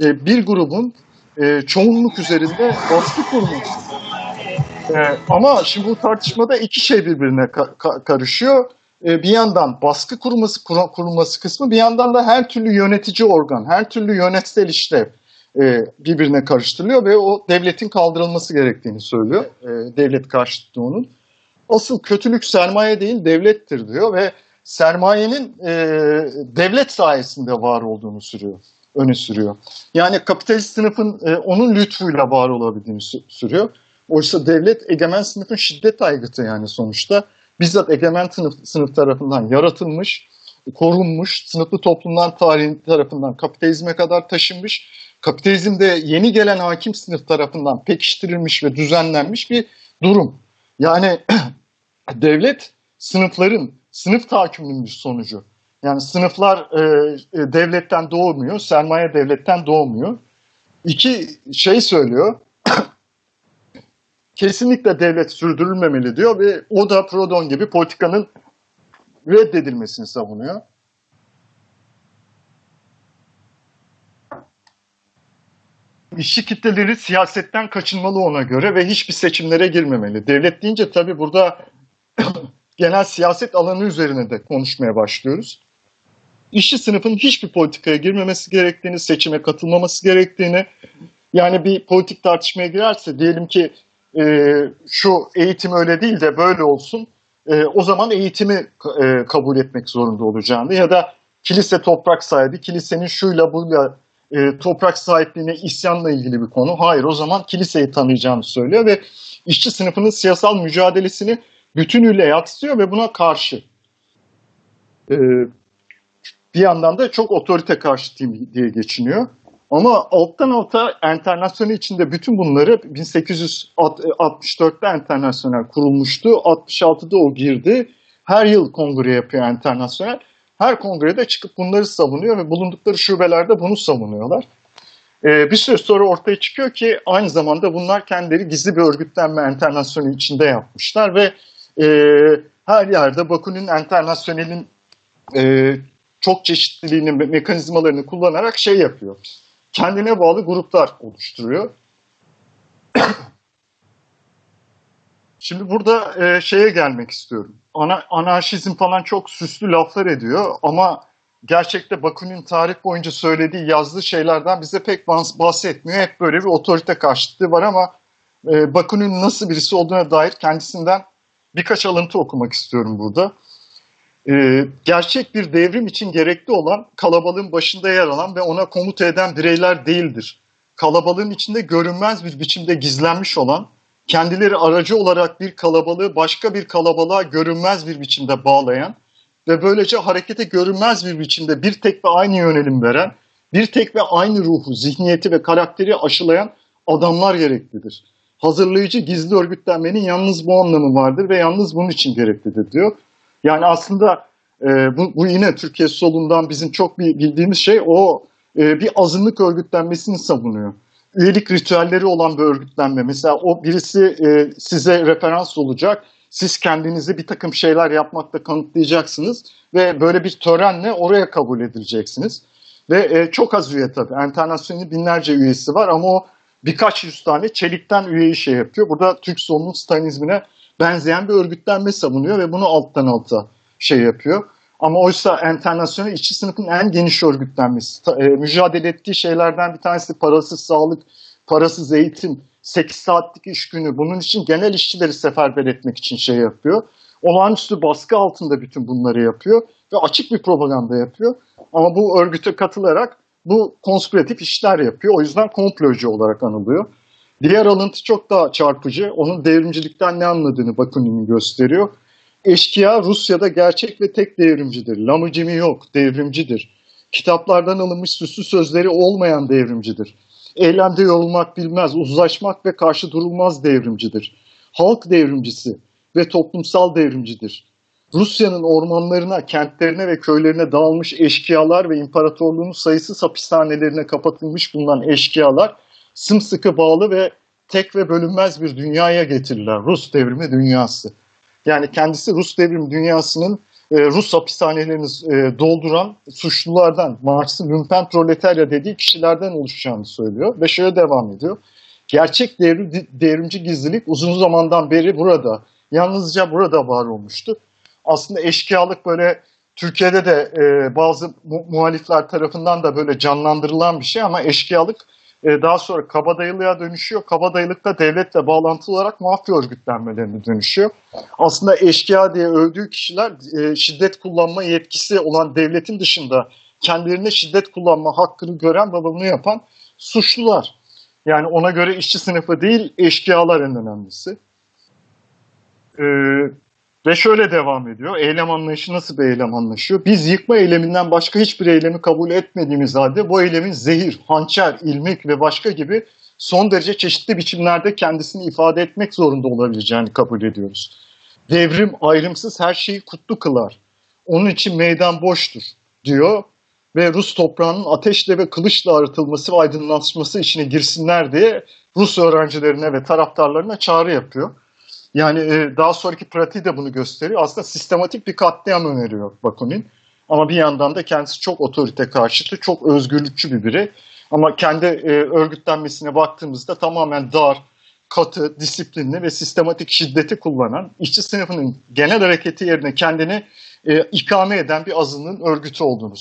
bir grubun çoğunluk üzerinde baskı kurması. Ama şimdi bu tartışmada iki şey birbirine karışıyor. Bir yandan baskı kurulması kısmı, bir yandan da her türlü yönetici organ, her türlü yönetsel işlev birbirine karıştırılıyor ve o devletin kaldırılması gerektiğini söylüyor. Devlet karşıtlığı onun. Asıl kötülük sermaye değil devlettir diyor ve sermayenin devlet sayesinde var olduğunu öne sürüyor. Yani kapitalist sınıfın onun lütfuyla var olabildiğini sürüyor. Oysa devlet egemen sınıfın şiddet aygıtı, yani sonuçta. Bizzat egemen sınıf tarafından yaratılmış, korunmuş, sınıflı toplumlar tarihi tarafından kapitalizme kadar taşınmış, kapitalizmde yeni gelen hakim sınıf tarafından pekiştirilmiş ve düzenlenmiş bir durum. Yani devlet sınıf tahakkümünün bir sonucu. Yani sınıflar devletten doğmuyor, sermaye devletten doğmuyor. İki şey söylüyor. Kesinlikle devlet sürdürülmemeli diyor ve o da Proudhon gibi politikanın reddedilmesini savunuyor. İşçi kitleleri siyasetten kaçınmalı ona göre ve hiçbir seçimlere girmemeli. Devlet deyince tabii burada genel siyaset alanı üzerine de konuşmaya başlıyoruz. İşçi sınıfının hiçbir politikaya girmemesi gerektiğini, seçime katılmaması gerektiğini, yani bir politik tartışmaya girerse diyelim ki şu eğitim öyle değil de böyle olsun, o zaman eğitimi kabul etmek zorunda olacağını ya da kilise toprak sahibi, kilisenin şuyla buyla toprak sahipliğine isyanla ilgili bir konu. Hayır, o zaman kiliseyi tanıyacağını söylüyor ve işçi sınıfının siyasal mücadelesini bütünüyle yatsıyor ve buna karşı. Bir yandan da çok otorite karşı diye geçiniyor. Ama alttan alta Enternasyonel içinde bütün bunları 1864'te Enternasyonel kurulmuştu. 66'da o girdi. Her yıl kongre yapıyor Enternasyonel. Her kongrede çıkıp bunları savunuyor ve bulundukları şubelerde bunu savunuyorlar. Bir süre sonra ortaya çıkıyor ki aynı zamanda bunlar kendileri gizli bir örgütlenme Enternasyonel içinde yapmışlar ve her yerde Bakunin Enternasyonel'in çok çeşitliliğini, mekanizmalarını kullanarak şey yapıyor. Kendine bağlı gruplar oluşturuyor. Şimdi burada şeye gelmek istiyorum. Anarşizm falan çok süslü laflar ediyor ama gerçekte Bakunin tarih boyunca söylediği, yazdığı şeylerden bize pek bahsetmiyor. Hep böyle bir otorite karşıtı var ama Bakunin nasıl birisi olduğuna dair kendisinden birkaç alıntı okumak istiyorum burada. Gerçek bir devrim için gerekli olan kalabalığın başında yer alan ve ona komuta eden bireyler değildir. Kalabalığın içinde görünmez bir biçimde gizlenmiş olan, kendileri aracı olarak bir kalabalığı başka bir kalabalığa görünmez bir biçimde bağlayan ve böylece harekete görünmez bir biçimde bir tek ve aynı yönelim veren, bir tek ve aynı ruhu, zihniyeti ve karakteri aşılayan adamlar gereklidir. Hazırlayıcı gizli örgütlenmenin yalnız bu anlamı vardır ve yalnız bunun için gereklidir diyor. Yani aslında bu yine Türkiye solundan bizim çok bildiğimiz şey, o bir azınlık örgütlenmesini savunuyor. Üyelik ritüelleri olan bir örgütlenme. Mesela o birisi size referans olacak. Siz kendinizi bir takım şeyler yapmakla kanıtlayacaksınız ve böyle bir törenle oraya kabul edileceksiniz. Ve çok az üye tabii. Enternasyonel'in binlerce üyesi var ama o birkaç yüz tane çelikten üyeyi şey yapıyor. Burada Türk solunun Stalinizmine benzeyen bir örgütlenme savunuyor ve bunu alttan alta şey yapıyor. Ama oysa Enternasyonel işçi sınıfının en geniş örgütlenmesi. Mücadele ettiği şeylerden bir tanesi parasız sağlık, parasız eğitim, 8 saatlik iş günü. Bunun için genel işçileri seferber etmek için şey yapıyor. Olağanüstü baskı altında bütün bunları yapıyor ve açık bir propaganda yapıyor. Ama bu örgüte katılarak bu konspiratif işler yapıyor. O yüzden komplocu olarak anılıyor. Diğer alıntı çok daha çarpıcı. Onun devrimcilikten ne anladığını Bakunin'in gösteriyor. Eşkıya Rusya'da gerçek ve tek devrimcidir. Lamıcimi yok, devrimcidir. Kitaplardan alınmış süslü sözleri olmayan devrimcidir. Eylemde yorulmak bilmez, uzlaşmak ve karşı durulmaz devrimcidir. Halk devrimcisi ve toplumsal devrimcidir. Rusya'nın ormanlarına, kentlerine ve köylerine dağılmış eşkıyalar ve imparatorluğun sayısız hapishanelerine kapatılmış bulunan eşkıyalar sımsıkı bağlı ve tek ve bölünmez bir dünyaya getirirler. Rus devrimi dünyası. Yani kendisi Rus devrim dünyasının Rus hapishanelerini dolduran suçlulardan, Marx'ın lümpen proletarya dediği kişilerden oluşacağını söylüyor ve şöyle devam ediyor. Gerçek devrimci gizlilik uzun zamandan beri burada, yalnızca burada var olmuştu. Aslında eşkıyalık böyle Türkiye'de de bazı muhalifler tarafından da böyle canlandırılan bir şey ama eşkıyalık daha sonra kabadayılığa dönüşüyor. Kabadayılık da devletle bağlantılı olarak mafya örgütlenmelerine dönüşüyor. Aslında eşkıya diye övdüğü kişiler şiddet kullanma yetkisi olan devletin dışında kendilerine şiddet kullanma hakkını gören ve bunu yapan suçlular. Yani ona göre işçi sınıfı değil, eşkıyalar en önemlisi. Ve şöyle devam ediyor. Eylem anlayışı nasıl bir eylem anlaşıyor? Biz yıkma eyleminden başka hiçbir eylemi kabul etmediğimiz halde bu eylemin zehir, hançer, ilmek ve başka gibi son derece çeşitli biçimlerde kendisini ifade etmek zorunda olabileceğini kabul ediyoruz. Devrim ayrımsız her şeyi kutlu kılar. Onun için meydan boştur diyor ve Rus toprağının ateşle ve kılıçla arıtılması ve aydınlatılması işine girsinler diye Rus öğrencilerine ve taraftarlarına çağrı yapıyor. Yani daha sonraki pratiği de bunu gösteriyor. Aslında sistematik bir katliam öneriyor Bakunin. Ama bir yandan da kendisi çok otorite karşıtı, çok özgürlükçü bir biri. Ama kendi örgütlenmesine baktığımızda tamamen dar, katı, disiplinli ve sistematik şiddeti kullanan, işçi sınıfının genel hareketi yerine kendini ikame eden bir azının örgütü olduğunu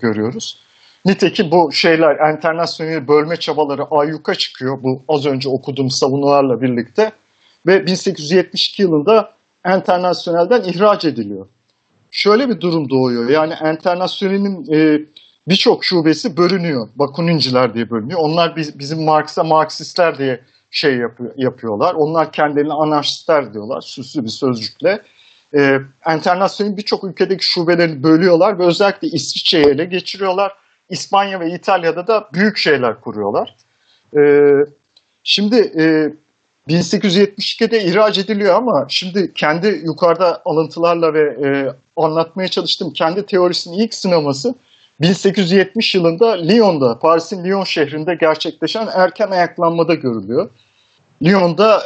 görüyoruz. Nitekim bu şeyler, internasyonel bölme çabaları ayyuka çıkıyor bu az önce okuduğum savunularla birlikte ve 1872 yılında internasyonelden ihraç ediliyor. Şöyle bir durum doğuyor, yani internasyonelin birçok şubesi bölünüyor, Bakuninciler diye bölünüyor. Onlar bizim Marx'a Marksistler diye yapıyorlar, onlar kendilerine anarşistler diyorlar süslü bir sözcükle. Enternasyonelin birçok ülkedeki şubelerini bölüyorlar ve özellikle İsviçre'yi ele geçiriyorlar. İspanya ve İtalya'da da büyük şeyler kuruyorlar. Şimdi 1872'de ihraç ediliyor ama şimdi kendi yukarıda alıntılarla ve anlatmaya çalıştığım kendi teorisinin ilk sınaması 1870 yılında Lyon'da, Paris'in Lyon şehrinde gerçekleşen erken ayaklanmada görülüyor. Lyon'da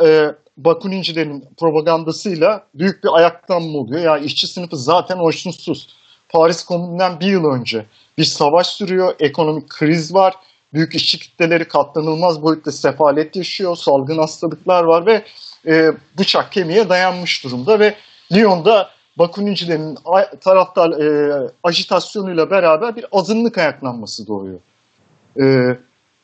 Bakunincilerin propagandasıyla büyük bir ayaklanma oluyor. Yani işçi sınıfı zaten hoşnutsuz. Paris Komünü'nden bir yıl önce bir savaş sürüyor, ekonomik kriz var, büyük işçi kitleleri katlanılmaz boyutta sefalet yaşıyor, salgın hastalıklar var ve bıçak kemiğe dayanmış durumda ve Lyon'da Bakunincilerin taraftar ajitasyonuyla beraber bir azınlık ayaklanması doğuyor.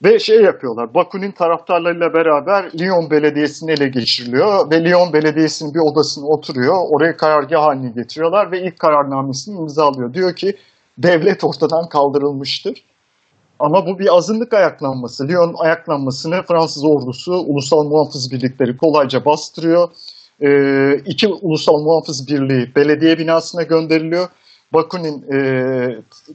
Ve şey yapıyorlar, Bakunin taraftarlarıyla beraber Lyon Belediyesi'ni ele geçiriliyor ve Lyon Belediyesi'nin bir odasına oturuyor. Oraya karargah haline getiriyorlar ve ilk kararnamesini imzalıyor. Diyor ki devlet ortadan kaldırılmıştır. Ama bu bir azınlık ayaklanması. Lyon ayaklanmasını Fransız ordusu, Ulusal Muhafız Birlikleri kolayca bastırıyor. İki Ulusal Muhafız Birliği belediye binasına gönderiliyor. Bakunin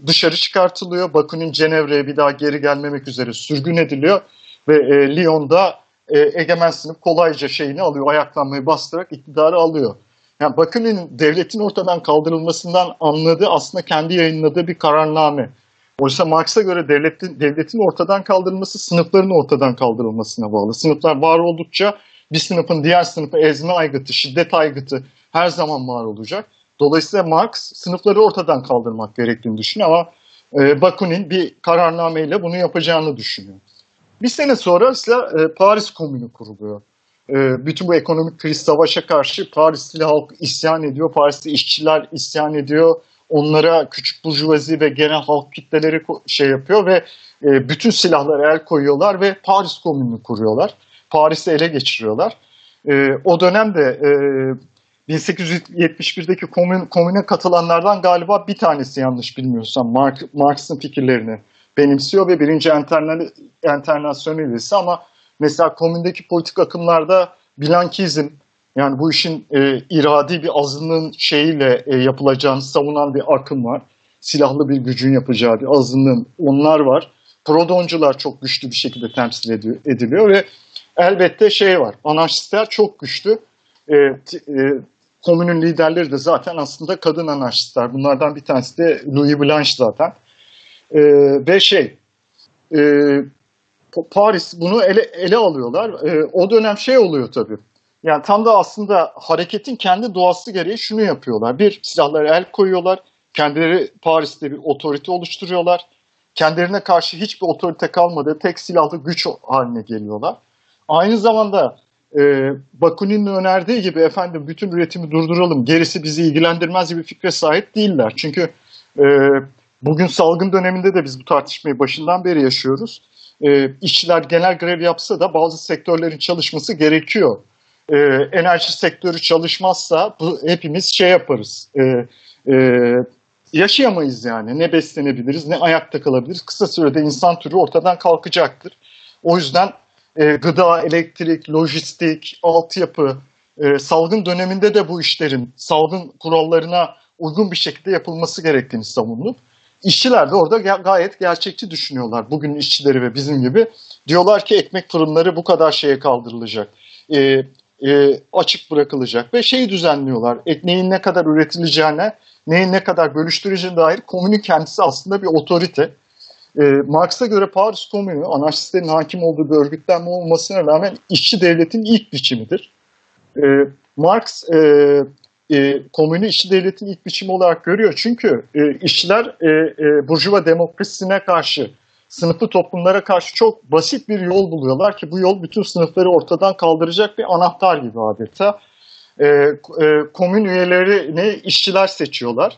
dışarı çıkartılıyor. Bakunin Cenevre'ye bir daha geri gelmemek üzere sürgün ediliyor. Ve Lyon'da egemen sınıf kolayca şeyini alıyor. Ayaklanmayı bastırarak iktidarı alıyor. Yani Bakunin'in devletin ortadan kaldırılmasından anladığı aslında kendi yayınladığı bir kararname. Oysa Marx'a göre devletin ortadan kaldırılması sınıfların ortadan kaldırılmasına bağlı. Sınıflar var oldukça bir sınıfın diğer sınıfı ezme aygıtı, şiddet aygıtı her zaman var olacak. Dolayısıyla Marx sınıfları ortadan kaldırmak gerektiğini düşünüyor ama Bakunin bir kararnameyle bunu yapacağını düşünüyor. Bir sene sonra ise Paris Komünü kuruluyor. Bütün bu ekonomik kriz, savaşa karşı Parisli halk isyan ediyor, Parisli işçiler isyan ediyor. Onlara küçük burjuvazi ve genel halk kitleleri şey yapıyor ve bütün silahlara el koyuyorlar ve Paris Komünü kuruyorlar. Paris'i ele geçiriyorlar. O dönemde 1871'deki komüne katılanlardan galiba bir tanesi yanlış bilmiyorsam Marx'ın fikirlerini benimsiyor ve birinci enternasyonelisi ama mesela komündeki politik akımlarda blankizm, yani bu işin iradi bir azınlığın şeyiyle yapılacağını savunan bir akım var. Silahlı bir gücün yapacağı bir azınlığın onlar var. Proudhoncular çok güçlü bir şekilde temsil ediliyor ve elbette şey var, anarşistler çok güçlü. Komünün liderleri de zaten aslında kadın anarşistler. Bunlardan bir tanesi de Louise Blanche zaten. Ve Paris bunu ele alıyorlar. O dönem şey oluyor tabii. Yani tam da aslında hareketin kendi doğası gereği şunu yapıyorlar. Bir, silahlara el koyuyorlar. Kendileri Paris'te bir otorite oluşturuyorlar. Kendilerine karşı hiçbir otorite kalmadığı tek silahlı güç haline geliyorlar. Aynı zamanda Bakunin'in önerdiği gibi efendim bütün üretimi durduralım, gerisi bizi ilgilendirmez gibi fikre sahip değiller. Çünkü bugün salgın döneminde de biz bu tartışmayı başından beri yaşıyoruz. İşçiler genel grev yapsa da bazı sektörlerin çalışması gerekiyor. Enerji sektörü çalışmazsa hepimiz şey yaparız, yaşayamayız yani. Ne beslenebiliriz, ne ayakta kalabiliriz. Kısa sürede insan türü ortadan kalkacaktır. O yüzden gıda, elektrik, lojistik, altyapı, salgın döneminde de bu işlerin salgın kurallarına uygun bir şekilde yapılması gerektiğini savunulup, işçiler de orada gayet gerçekçi düşünüyorlar. Bugün işçileri ve bizim gibi diyorlar ki ekmek fırınları bu kadar şeye kaldırılacak, açık bırakılacak ve şeyi düzenliyorlar. Neyin ne kadar üretileceğine, neyin ne kadar bölüştüreceğine dair komünün kendisi aslında bir otorite. Marx'a göre Paris Komünü anarşistlerin hakim olduğu bir örgütlenme olmasına rağmen işçi devletin ilk biçimidir. Marx komünü işçi devletin ilk biçimi olarak görüyor çünkü işçiler burjuva demokrasisine karşı sınıflı toplumlara karşı çok basit bir yol buluyorlar ki bu yol bütün sınıfları ortadan kaldıracak bir anahtar gibi adeta. Komün üyelerini işçiler seçiyorlar.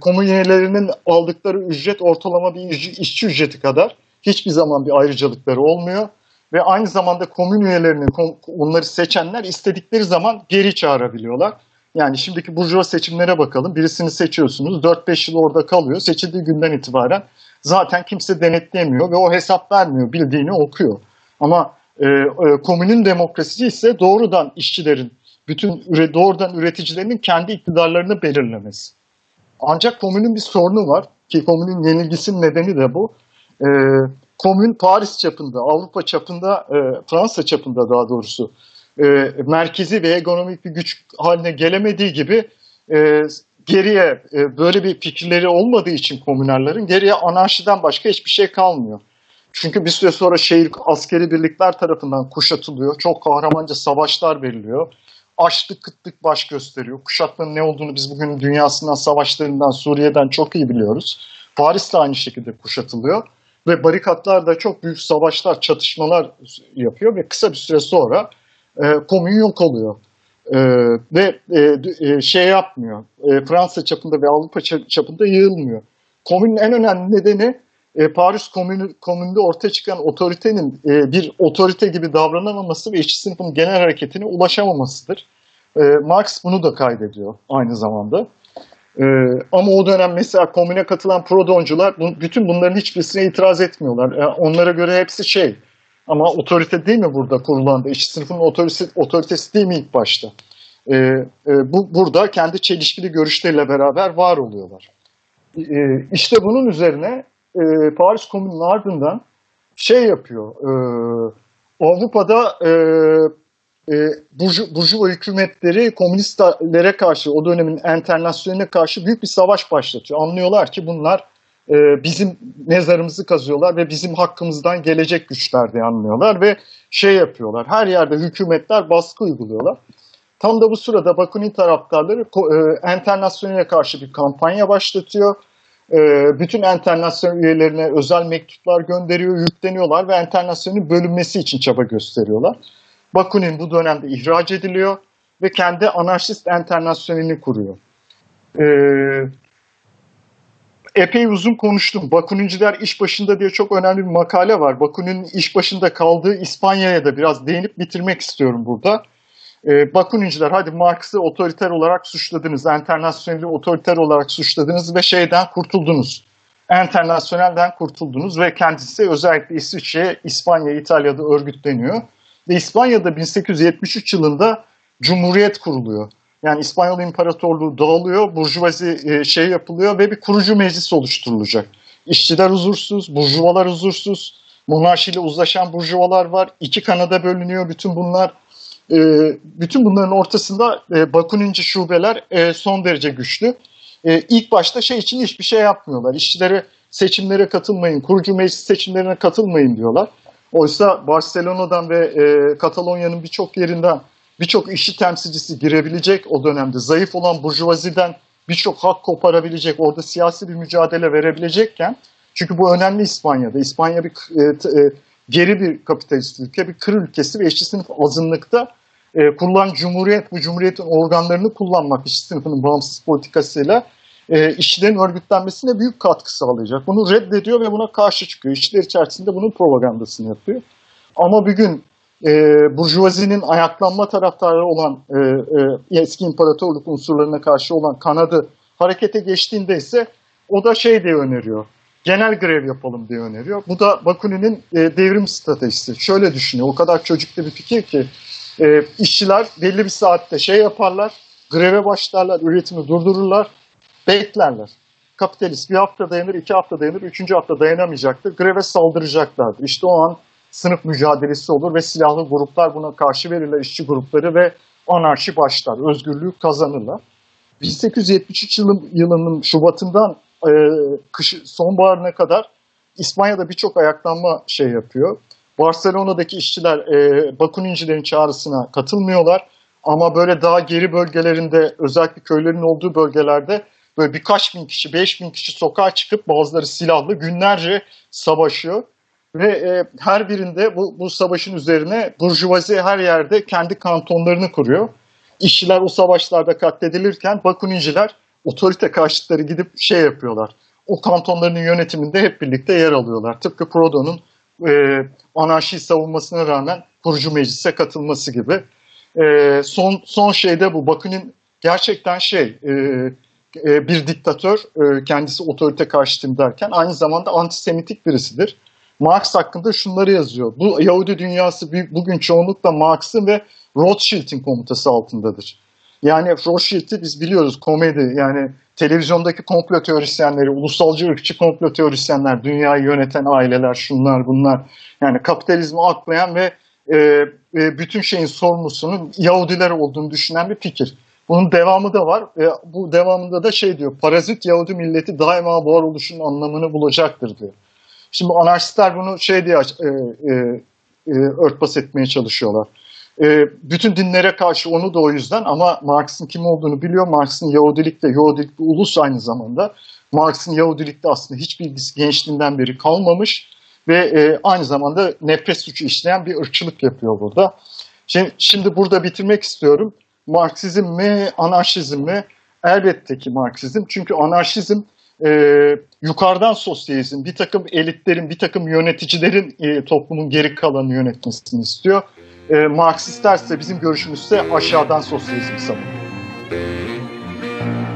Komün üyelerinin aldıkları ücret ortalama bir işçi ücreti kadar. Hiçbir zaman bir ayrıcalıkları olmuyor. Ve aynı zamanda komün üyelerinin, onları seçenler istedikleri zaman geri çağırabiliyorlar. Yani şimdiki burjuva seçimlere bakalım. Birisini seçiyorsunuz, 4-5 yıl orada kalıyor. Seçildiği günden itibaren zaten kimse denetlemiyor ve o hesap vermiyor, bildiğini okuyor. Ama komünün demokrasisi ise doğrudan işçilerin, doğrudan üreticilerinin kendi iktidarlarını belirlemesi. Ancak komünün bir sorunu var ki komünün yenilgisinin nedeni de bu. Komün Paris çapında, Avrupa çapında, Fransa çapında daha doğrusu merkezi ve ekonomik bir güç haline gelemediği gibi geriye böyle bir fikirleri olmadığı için komünerlerin geriye anarşiden başka hiçbir şey kalmıyor. Çünkü bir süre sonra şehir askeri birlikler tarafından kuşatılıyor. Çok kahramanca savaşlar veriliyor. Açlık, kıtlık baş gösteriyor. Kuşatmanın ne olduğunu biz bugün dünyasından, savaşlarından, Suriye'den çok iyi biliyoruz. Paris de aynı şekilde kuşatılıyor. Ve barikatlar da çok büyük savaşlar, çatışmalar yapıyor ve kısa bir süre sonra komün yok oluyor. Şey yapmıyor, Fransa çapında ve Avrupa çapında yayılmıyor. Komünün en önemli nedeni Paris Komünü'nde ortaya çıkan otoritenin bir otorite gibi davranamaması ve işçi sınıfının genel hareketine ulaşamamasıdır. Marx bunu da kaydediyor aynı zamanda. Ama o dönem mesela komüne katılan Proudhoncular bütün bunların hiçbirisine itiraz etmiyorlar. Onlara göre hepsi şey. Ama otorite değil mi burada kurulan da? İşçi sınıfının otoritesi değil mi ilk başta? Burada kendi çelişkili görüşleriyle beraber var oluyorlar. İşte bunun üzerine Paris Komünü'nün ardından şey yapıyor. Avrupa'da burjuva hükümetleri komünistlere karşı, o dönemin enternasyonuna karşı büyük bir savaş başlatıyor. Anlıyorlar ki bunlar bizim mezarımızı kazıyorlar ve bizim hakkımızdan gelecek güçler diye anlıyorlar ve şey yapıyorlar. Her yerde hükümetler baskı uyguluyorlar. Tam da bu sırada Bakunin taraftarları enternasyonuna karşı bir kampanya başlatıyor. Bütün enternasyonel üyelerine özel mektuplar gönderiyor, yükleniyorlar ve enternasyonun bölünmesi için çaba gösteriyorlar. Bakunin bu dönemde ihraç ediliyor ve kendi anarşist enternasyonelini kuruyor. Epey uzun konuştum. Bakuninciler iş başında diye çok önemli bir makale var. Bakunin'in iş başında kaldığı İspanya'ya da biraz değinip bitirmek istiyorum burada. Bakuninciler, hadi Marx'ı otoriter olarak suçladınız, enternasyoneli otoriter olarak suçladınız ve şeyden kurtuldunuz. Enternasyonelden kurtuldunuz ve kendisi özellikle İsviçre, İspanya, İtalya'da örgütleniyor. Ve İspanya'da 1873 yılında Cumhuriyet kuruluyor. Yani İspanyol İmparatorluğu dağılıyor, burjuvazi şey yapılıyor ve bir kurucu meclis oluşturulacak. İşçiler huzursuz, burjuvalar huzursuz, monarşiyle uzlaşan burjuvalar var, iki kanada bölünüyor bütün bunlar. Bütün bunların ortasında Bakuninci şubeler son derece güçlü. İlk başta şey için hiçbir şey yapmıyorlar. İşçilere seçimlere katılmayın, kurucu meclis seçimlerine katılmayın diyorlar. Oysa Barcelona'dan ve Katalonya'nın birçok yerinden birçok işçi temsilcisi girebilecek o dönemde. Zayıf olan burjuvaziden birçok hak koparabilecek, orada siyasi bir mücadele verebilecekken. Çünkü bu önemli İspanya'da. İspanya bir geri bir kapitalist ülke, bir kır ülkesi ve işçi sınıf azınlıkta kurulan cumhuriyet, bu cumhuriyetin organlarını kullanmak işçi sınıfının bağımsız politikasıyla işçilerin örgütlenmesine büyük katkı sağlayacak. Bunu reddediyor ve buna karşı çıkıyor. İşçiler içerisinde bunun propagandasını yapıyor. Ama bir gün burjuvazinin ayaklanma taraftarı olan eski imparatorluk unsurlarına karşı olan kanadı harekete geçtiğinde ise o da şey diye öneriyor. Genel grev yapalım diye öneriyor. Bu da Bakunin'in devrim stratejisi. Şöyle düşünüyor, o kadar çocuklu bir fikir ki işçiler belli bir saatte şey yaparlar, greve başlarlar, üretimi durdururlar, beklerler. Kapitalist bir hafta dayanır, iki hafta dayanır, üçüncü hafta dayanamayacaktır, greve saldıracaklardır. İşte o an sınıf mücadelesi olur ve silahlı gruplar buna karşı verirler, işçi grupları ve anarşi başlar, özgürlüğü kazanırlar. 1873 yılının Şubat'ından sonbaharına kadar İspanya'da birçok ayaklanma şey yapıyor. Barcelona'daki işçiler Bakunincilerin çağrısına katılmıyorlar. Ama böyle daha geri bölgelerinde, özellikle köylerin olduğu bölgelerde Böyle birkaç bin kişi, 5.000 kişi sokağa çıkıp bazıları silahlı günlerce savaşıyor. Ve her birinde bu savaşın üzerine burjuvazi her yerde kendi kantonlarını kuruyor. İşçiler o savaşlarda katledilirken Bakuninciler otorite karşıtları gidip şey yapıyorlar. O kantonlarının yönetiminde hep birlikte yer alıyorlar. Tıpkı Proudhon'un anarşiyi savunmasına rağmen kurucu meclise katılması gibi. Son şeyde bu. Bakunin gerçekten bir diktatör, kendisi otorite karşıtım derken aynı zamanda antisemitik birisidir. Marx hakkında şunları yazıyor. Bu Yahudi dünyası bugün çoğunlukla Marx'ın ve Rothschild'in komutası altındadır. Yani Rothschild'i biz biliyoruz, komedi, yani televizyondaki komplo teorisyenleri, ulusalcı ırkçı komplo teorisyenler, dünyayı yöneten aileler, şunlar bunlar. Yani kapitalizmi aklayan ve bütün şeyin sorumlusunun Yahudiler olduğunu düşünen bir fikir. Bunun devamı da var. Bu devamında da şey diyor, parazit Yahudi milleti daima var oluşun anlamını bulacaktır diyor. Şimdi anarşistler bunu diye örtbas etmeye çalışıyorlar. Bütün dinlere karşı onu da o yüzden, ama Marx'ın kim olduğunu biliyor. Marx'ın Yahudilik bir ulus aynı zamanda. Marx'ın Yahudilikte aslında hiçbir bilgisi gençliğinden beri kalmamış ve aynı zamanda nefret suçu işleyen bir ırkçılık yapıyor burada. Şimdi burada bitirmek istiyorum. Marksizm mi, anarşizm mi? Elbette ki Marksizm. Çünkü anarşizm yukarıdan sosyalizm, bir takım elitlerin, bir takım yöneticilerin toplumun geri kalanını yönetmesini istiyor. Marksistlerse, bizim görüşümüzse aşağıdan sosyalizmi savunuyor.